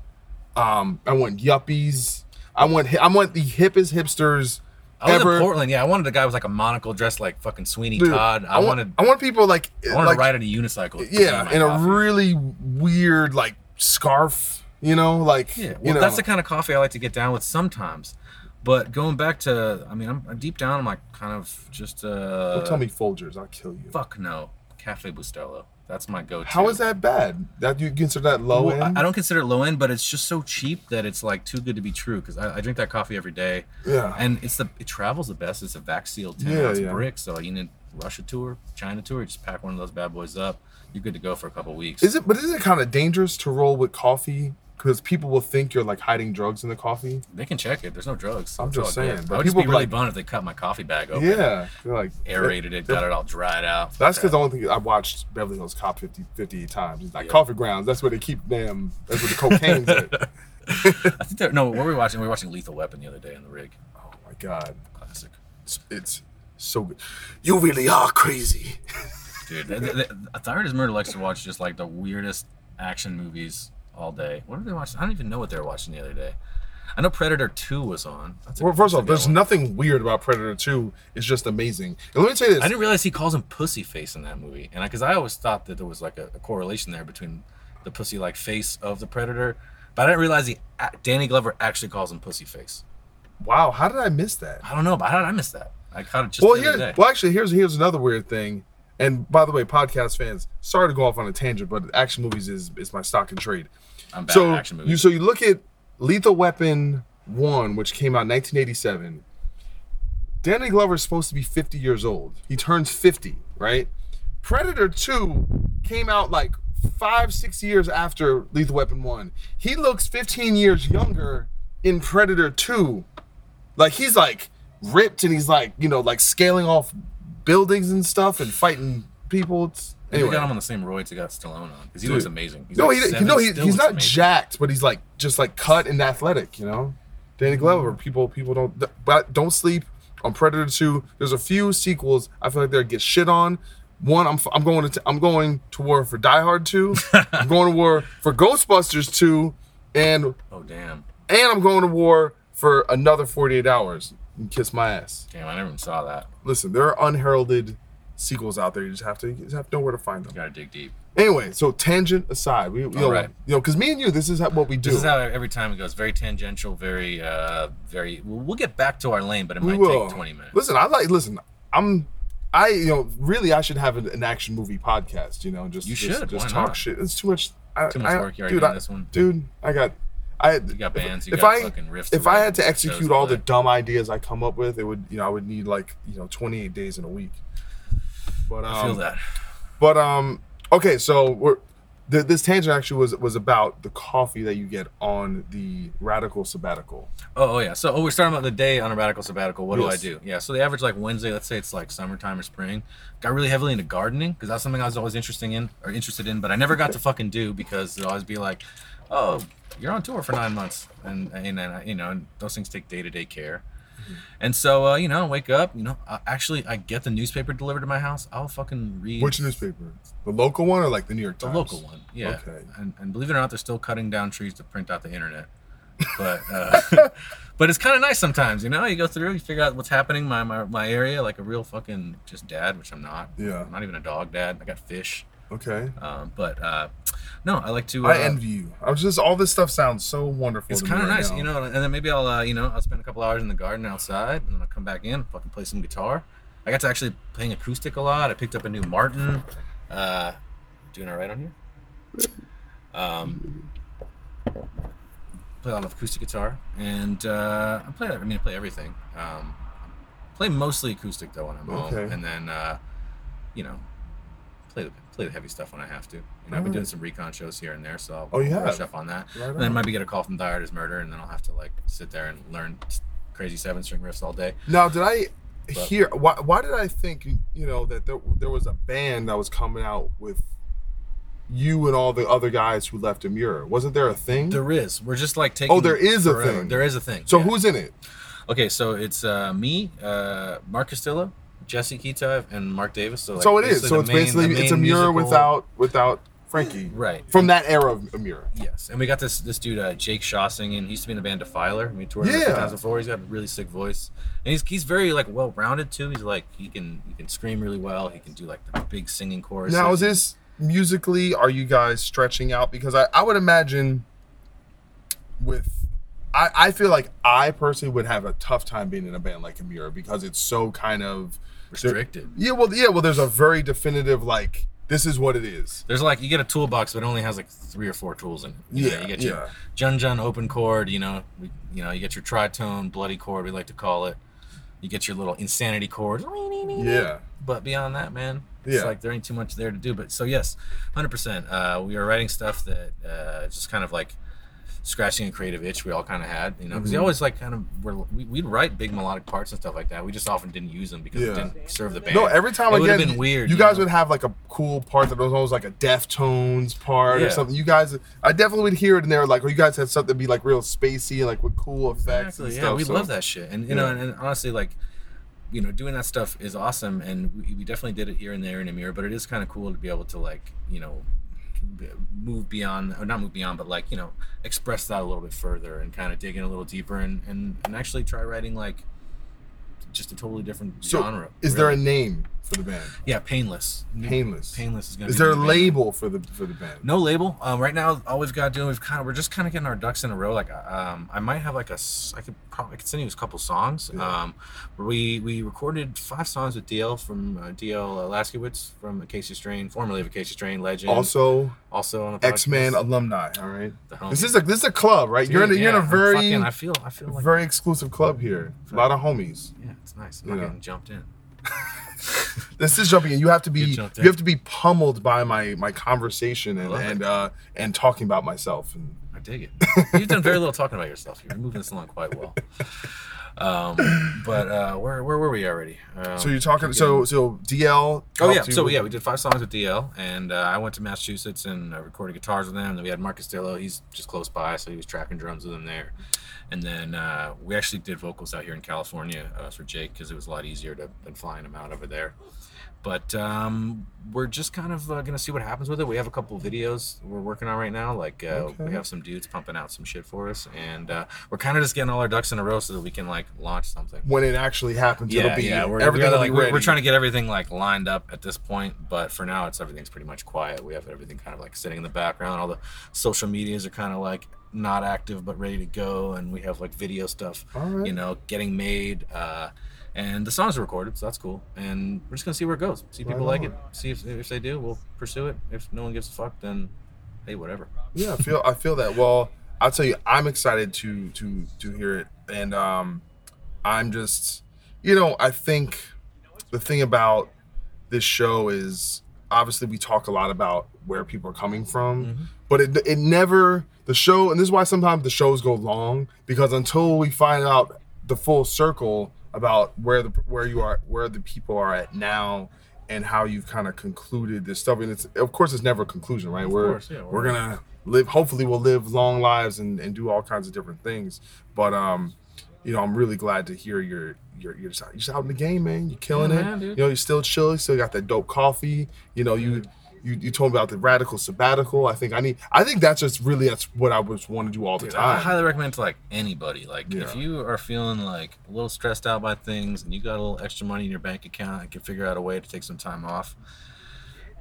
um, I want yuppies. I want, I want the hippest hipsters I was ever. In Portland, yeah. I wanted a guy with like a monocle, dressed like fucking Sweeney Dude, Todd. I, I wanted, I want people like, I wanted like, to ride on a unicycle. Yeah, in a coffee. Really weird like scarf, you know, like. Yeah, well, you know. That's the kind of coffee I like to get down with sometimes. But going back to, I mean, I'm, I'm deep down, I'm like kind of just. Uh, Don't tell me Folgers, I'll kill you. Fuck no, Cafe Bustelo. That's my go-to. How is that bad? That you consider that low well, end? I don't consider it low end, but it's just so cheap that it's like too good to be true. Because I, I drink that coffee every day. Yeah. And it's the it travels the best. It's a vac sealed ten ounce yeah, yeah. brick. So you need Russia tour, China tour. You just pack one of those bad boys up. You're good to go for a couple weeks. Is it? But is it kind of dangerous to roll with coffee? Because people will think you're like hiding drugs in the coffee. They can check it. There's no drugs. I'm just saying. But I would just be really like, bummed if they cut my coffee bag open. Yeah. Like, aerated it, got it all dried out. That's because the only thing I watched Beverly Hills Cop fifty-eight times. It's like yeah. coffee grounds. That's where they keep them. That's where the cocaine's at. I think no, what were we watching? We were watching Lethal Weapon the other day in the rig. Oh my God. Classic. It's, it's so good. You really are crazy. Dude, the, the, the, Thy Art Is Murder likes to watch just like the weirdest action movies all day. What did they watch? I don't even know what they were watching the other day. I know Predator two was on. That's well, first off, there's one. Nothing weird about Predator two. It's just amazing. And let me tell you this. I didn't realize he calls him Pussyface in that movie. And because I, I always thought that there was like a, a correlation there between the pussy-like face of the Predator. But I didn't realize he, Danny Glover actually calls him Pussyface. Wow, how did I miss that? I don't know, but how did I miss that? I caught it just well, the other day. Well, actually, here's here's another weird thing. And by the way, podcast fans, sorry to go off on a tangent, but action movies is, is my stock and trade. I'm bad so at action movies. You, so you look at Lethal Weapon one, which came out in nineteen eighty-seven. Danny Glover is supposed to be fifty years old. He turns fifty, right? Predator two came out like five, six years after Lethal Weapon one. He looks fifteen years younger in Predator two. Like, he's like ripped and he's like, you know, like scaling off buildings and stuff and fighting people. It's, anyway. We got him on the same roids he got Stallone on because he Dude. looks amazing. He's no, like he, no, he, he's not amazing. Jacked, but he's like just like cut and athletic, you know. Danny Glover, people, people don't, but don't sleep on Predator two. There's a few sequels I feel like they get shit on. One, I'm I'm going to I'm going to war for Die Hard two. I'm going to war for Ghostbusters two, and oh damn, and I'm going to war for another forty-eight hours. And kiss my ass. Damn, I never even saw that. Listen, there are unheralded sequels out there. You just have to, you just have to know where to find them. You gotta dig deep. Anyway, so tangent aside, we, we all know, right. You know, because me and you, this is how, what we do. This is how every time it goes. Very tangential. Very, uh, very. We'll, we'll get back to our lane, but it we might will. take twenty minutes. Listen, I like. Listen, I'm. I you know really I should have an, an action movie podcast. You know, just you should just, just talk not? shit. It's too much. I, too much I, work. You already dude, done I, this one, dude. I got. I, you got bands, you if got I, fucking riffs. If I had to execute all the dumb ideas I come up with, it would, you know, I would need like, you know, twenty-eight days in a week. But um, I feel that. But um, okay, so we're, th- this tangent actually was was about the coffee that you get on the radical sabbatical. Oh, oh yeah. So oh, we're starting about the day on a radical sabbatical. What yes. do I do? Yeah. So the average like Wednesday, let's say it's like summertime or spring. Got really heavily into gardening because that's something I was always interested in or interested in, but I never got okay. to fucking do because it'd always be like, oh, you're on tour for nine months, and and, and you know and those things take day to day care, mm-hmm. and so uh, you know, wake up, you know, I, actually I get the newspaper delivered to my house. I'll fucking read. Which newspaper? The local one or like the New York Times? The local one, yeah. Okay. And, and believe it or not, they're still cutting down trees to print out the internet, but uh, but it's kind of nice sometimes, you know. You go through, you figure out what's happening in my, my my area, like a real fucking just dad, which I'm not. Yeah. I'm not even a dog dad. I got fish. Okay. Um, but uh, no, I like to. Uh, I envy you. I was just all this stuff sounds so wonderful. It's kind of right nice, now. you know. And then maybe I'll, uh, you know, I'll spend a couple hours in the garden outside, and then I'll come back in, fucking play some guitar. I got to actually playing acoustic a lot. I picked up a new Martin. Uh, doing all right on here. Um, play a lot of acoustic guitar, and uh, I play. I mean, I play everything. Um, play mostly acoustic though when I'm okay. home, and then uh, you know, play the. Play the heavy stuff when I have to. You know, I've been doing some recon shows here and there, so I'll oh, yeah. brush up on that. Right on. And then maybe get a call from Thy Art Is Murder, and then I'll have to like sit there and learn crazy seven string riffs all day. Now, did I but, hear? Why, why did I think you know that there, there was a band that was coming out with you and all the other guys who left Emmure? Wasn't there a thing? There is. We're just like taking. Oh, there is a forever. thing. There is a thing. So yeah. Who's in it? Okay, so it's uh, me, uh, Mark Castillo, Jesse Kita, and Mark Davis. So, like so it is. So it's main, basically it's Emmure without without Frankie. Right. From that era of Emmure. Yes. And we got this this dude uh, Jake Shaw singing. He used to be in the band Defiler. We toured yeah. two thousand before. He's got a really sick voice, and he's he's very like well rounded too. He's like he can he can scream really well. He can do like the big singing chorus. Now is this musically? Are you guys stretching out? Because I, I would imagine with. I, I feel like I personally would have a tough time being in a band like Emmure because it's so kind of restricted. Yeah, well, yeah, well, there's a very definitive like this is what it is. There's like you get a toolbox, but it only has like three or four tools in it. You yeah, know, you get your yeah. Jun Jun open chord. You know, we, you know, you get your tritone bloody chord. We like to call it. You get your little insanity chord. Yeah. But beyond that, man, it's yeah. like there ain't too much there to do. But so yes, one hundred percent. Uh, we are writing stuff that uh, just kind of like. Scratching a creative itch we all kind of had, you know, because mm-hmm. we always like kind of were, we we'd write big melodic parts and stuff like that. We just often didn't use them because yeah. it didn't serve the band. No, every time it would have been weird. You, you guys know? would have like a cool part that was always like a Deftones part yeah. or something. You guys, I definitely would hear it in there. Like, or you guys had something be like real spacey, like with cool effects. Exactly, and yeah, stuff, we so. love that shit. And you yeah. know, and, and honestly, like you know, doing that stuff is awesome, and we, we definitely did it here and there in Emmure, but it is kind of cool to be able to, like, you know, move beyond, or not move beyond, but, like, you know, express that a little bit further and kind of dig in a little deeper and, and, and actually try writing, like, just a totally different so genre. Is really. There a name for the band? Yeah, Painless. Painless. Painless is going to be. Is there a label band. for the for the band? No label. Um, right now, all we've got to do is kind of we're just kind of getting our ducks in a row. Like, um, I might have like a I could probably I could send you a couple songs. Yeah. Um, we we recorded five songs with D L from uh, D L Laskiewicz from Acacia Strain, formerly of Acacia Strain, legend. Also, also on X-Man alumni. All right, this is a this is a club, right? Dude, you're in a, yeah, you're in a very fucking, I feel I feel like very exclusive club here. Fun. A lot of homies. Yeah. It's nice. I'm not getting jumped in. This is jumping in. You have to be you have to be pummeled by my my conversation and and, uh, and talking about myself. And I dig it. You've done very little talking about yourself. You're moving this along quite well. Um, but uh, where where were we already? Um, so you're talking. So so D L. Oh yeah. So yeah, we did five songs with D L, and uh, I went to Massachusetts and uh, recorded guitars with them. And then we had Marcus Dillo. He's just close by, so he was tracking drums with them there. And then uh, we actually did vocals out here in California uh, for Jake because it was a lot easier to, than flying him out over there. But um, we're just kind of uh, gonna see what happens with it. We have a couple of videos we're working on right now. Like uh, okay. We have some dudes pumping out some shit for us, and uh, we're kind of just getting all our ducks in a row so that we can like launch something when it actually happens. Yeah, it'll be, yeah, we're, everything. We're, like, we're, we're trying to get everything like lined up at this point, but for now, it's everything's pretty much quiet. We have everything kind of like sitting in the background. All the social medias are kind of like not active but ready to go, and we have like video stuff, right. you know, getting made. Uh, And the songs are recorded, so that's cool. And we're just gonna see where it goes. See if people right like it. See if if they do, we'll pursue it. If no one gives a fuck, then hey, whatever. Yeah, I feel I feel that. Well, I'll tell you, I'm excited to to to hear it. And um, I'm just, you know, I think the thing about this show is obviously we talk a lot about where people are coming from, mm-hmm. but it it never the show. And this is why sometimes the shows go long, because until we find out the full circle about where the where you are, where the people are at now, and how you've kind of concluded this stuff. And it's of course it's never a conclusion, right? Of we're course, yeah, we're, we're gonna live. Hopefully, we'll live long lives and, and do all kinds of different things. But um, you know, I'm really glad to hear you're you're you're just, you're just out in the game, man. You're killing yeah, it. Man, you know, you're still chill. You still got that dope coffee. You know, you. You, you told me about the radical sabbatical. I think I need. I think that's just really that's what I was want to do all the Dude, time. I highly recommend to like anybody. Like yeah. if you are feeling like a little stressed out by things and you got a little extra money in your bank account and can figure out a way to take some time off,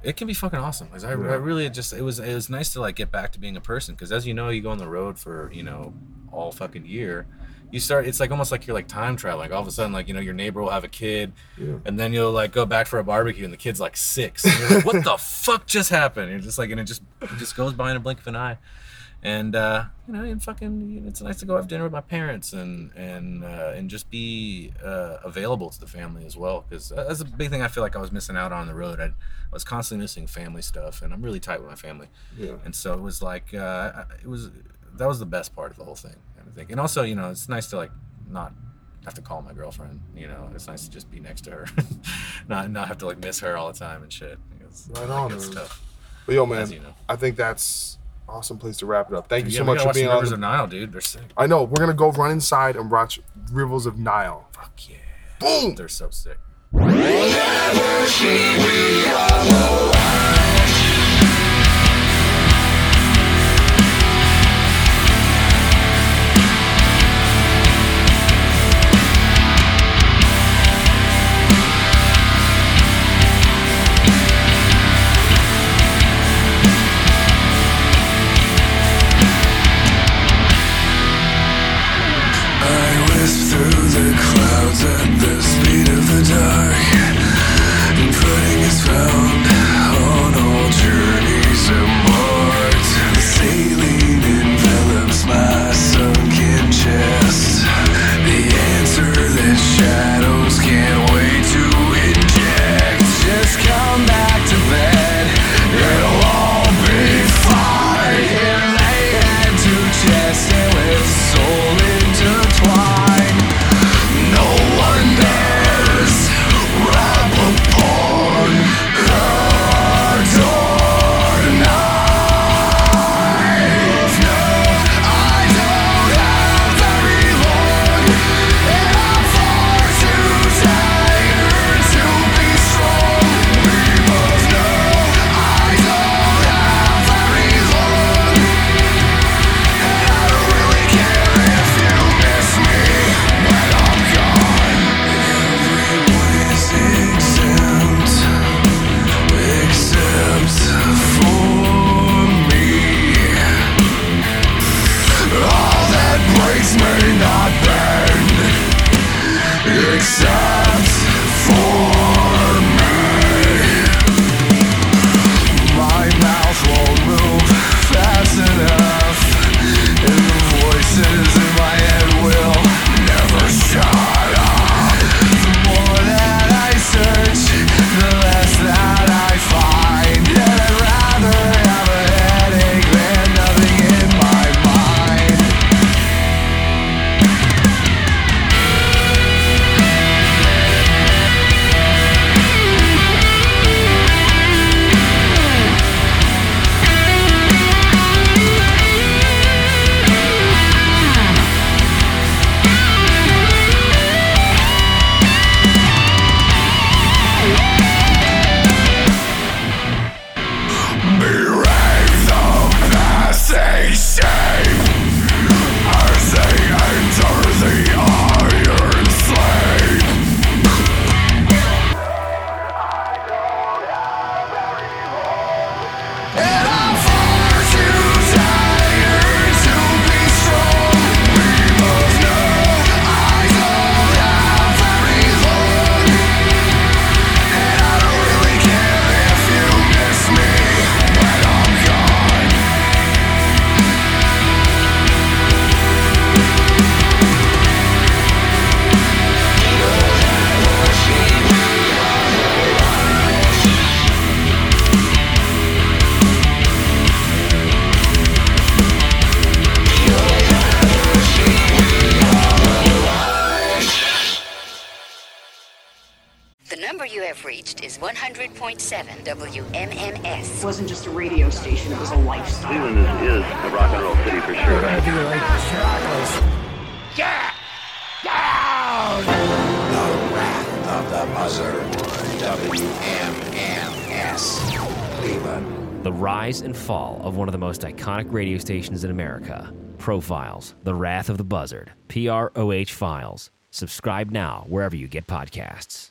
it can be fucking awesome. Cause I, yeah. I really just it was it was nice to like get back to being a person. Because as you know, you go on the road for you know all fucking year. You start, it's like almost like you're like time traveling. All of a sudden, like, you know, your neighbor will have a kid yeah. and then you'll like go back for a barbecue and the kid's like six. And you're like, what the fuck just happened? You're just like, and it just, it just goes by in a blink of an eye. And, uh, you know, and fucking, it's nice to go have dinner with my parents and, and, uh, and just be, uh, available to the family as well. Cause that's a big thing I feel like I was missing out on the road. I, I was constantly missing family stuff and I'm really tight with my family. Yeah. And so it was like, uh, it was, that was the best part of the whole thing. I think. And also, you know, it's nice to like not have to call my girlfriend. You know, it's nice to just be next to her, not not have to like miss her all the time and shit. It's right on, good stuff. But yo, man, you know. I think that's an awesome place to wrap it up. Thank you yeah, so much for being on. Rivers of Nile, dude, they're sick. I know. We're gonna go run inside and watch Rivers of Nile. Fuck yeah! Boom! They're so sick. Whenever she be alive. At the speed of the dark, and putting us round. have reached is one hundred point seven W M M S. It wasn't just a radio station, it was a lifestyle. Cleveland is, is a rock and roll city for sure. Right? Like yeah! Down! The Wrath of the Buzzard. W M M S. Cleveland. The rise and fall of one of the most iconic radio stations in America. Profiles. The Wrath of the Buzzard. P R O H Files. Subscribe now wherever you get podcasts.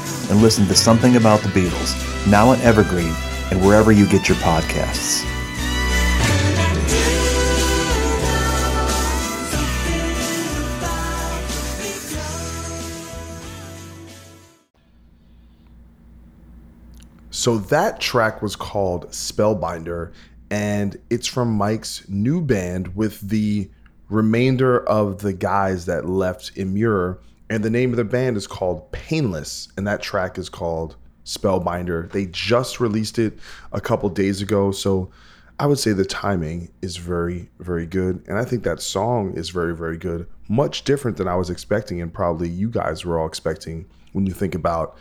and listen to Something About the Beatles, now on Evergreen, and wherever you get your podcasts. So that track was called Spellbinder, and it's from Mike's new band with the remainder of the guys that left Emmure. And the name of the band is called Painless, and that track is called Spellbinder. They just released it a couple days ago, so I would say the timing is very, very good. And I think that song is very, very good. Much different than I was expecting, and probably you guys were all expecting when you think about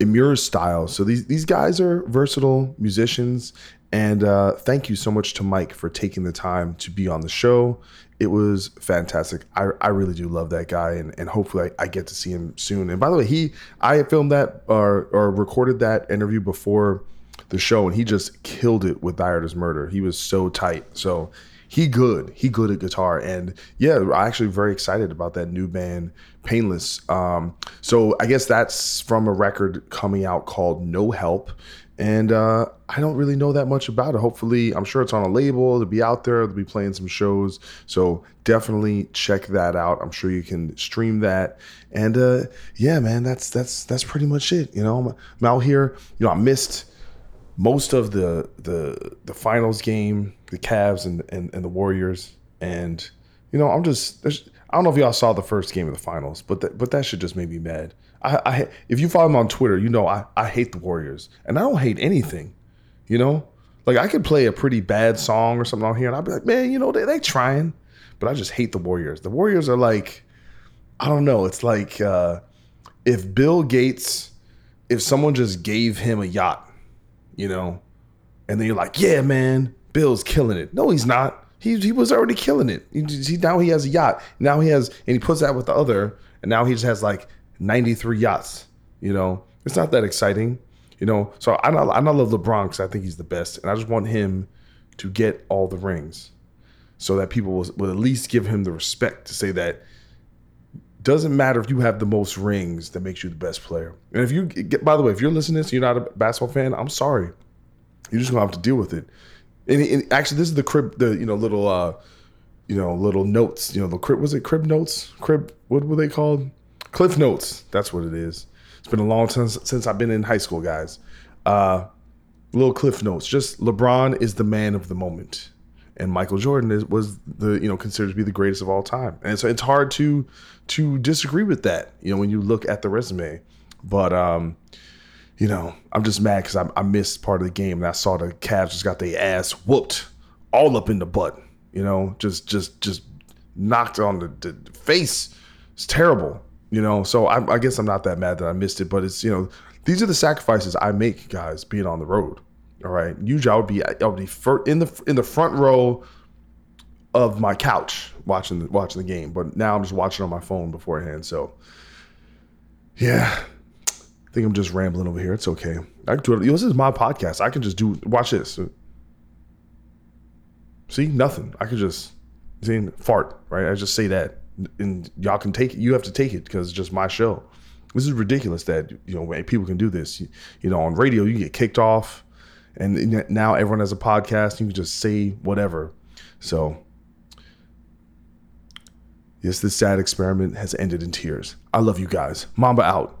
Emmure's style. So these, these guys are versatile musicians, and uh, thank you so much to Mike for taking the time to be on the show. It was fantastic. I, I really do love that guy, and, and hopefully I, I get to see him soon. And by the way, he I filmed that or, or recorded that interview before the show, and he just killed it with Thy Art Is Murder. He was so tight. So he good. He good at guitar. And yeah, I'm actually very excited about that new band, Painless. Um, so I guess that's from a record coming out called No Help. And uh, I don't really know that much about it. Hopefully, I'm sure it's on a label. It'll be out there. They'll be playing some shows. So definitely check that out. I'm sure you can stream that. And uh, yeah, man, that's that's that's pretty much it. You know, I'm, I'm out here. You know, I missed most of the the the finals game, the Cavs and and, and the Warriors. And you know, I'm just I don't know if y'all saw the first game of the finals, but that, but that shit just made me mad. I, I, if you follow me on Twitter, you know I, I hate the Warriors. And I don't hate anything, you know? Like, I could play a pretty bad song or something on here, and I'd be like, man, you know, they they trying. But I just hate the Warriors. The Warriors are like, I don't know. It's like uh, if Bill Gates, if someone just gave him a yacht, you know, and then you're like, yeah, man, Bill's killing it. No, he's not. He he was already killing it. He, he, now he has a yacht. Now he has, and he puts that with the other, and now he just has, like, ninety-three yachts, you know. It's not that exciting, you know. So I not, I not love LeBron because I think he's the best, and I just want him to get all the rings, so that people will, will at least give him the respect to say that doesn't matter if you have the most rings, that makes you the best player. And if you get, by the way, if you're listening to this, you're not a basketball fan, I'm sorry, you're just gonna have to deal with it. And, and actually, this is the crib, the you know little, uh, you know little notes, you know the crib was it crib notes, crib what were they called? Cliff Notes, that's what it is. It's been a long time since I've been in high school, guys. Uh, little Cliff Notes. Just LeBron is the man of the moment, and Michael Jordan is, was the you know considered to be the greatest of all time. And so it's hard to to disagree with that, you know, when you look at the resume. But um, you know, I'm just mad because I, I missed part of the game, and I saw the Cavs just got their ass whooped, all up in the butt. You know, just just just knocked on the, the face. It's terrible. You know, so I, I guess I'm not that mad that I missed it, but it's, you know, these are the sacrifices I make, guys, being on the road. All right. Usually I would be I would be in the in the front row of my couch watching the, watching the game, but now I'm just watching on my phone beforehand. So yeah, I think I'm just rambling over here. It's okay. I can do it. This is my podcast. I can just do watch this. See, nothing. I could just see, fart, right? I just say that, and y'all can take it. You have to take it because it's just my show. This is ridiculous that, you know, people can do this. You, you know, on radio, you get kicked off, and now everyone has a podcast. You can just say whatever. So, yes, this sad experiment has ended in tears. I love you guys. Mamba out.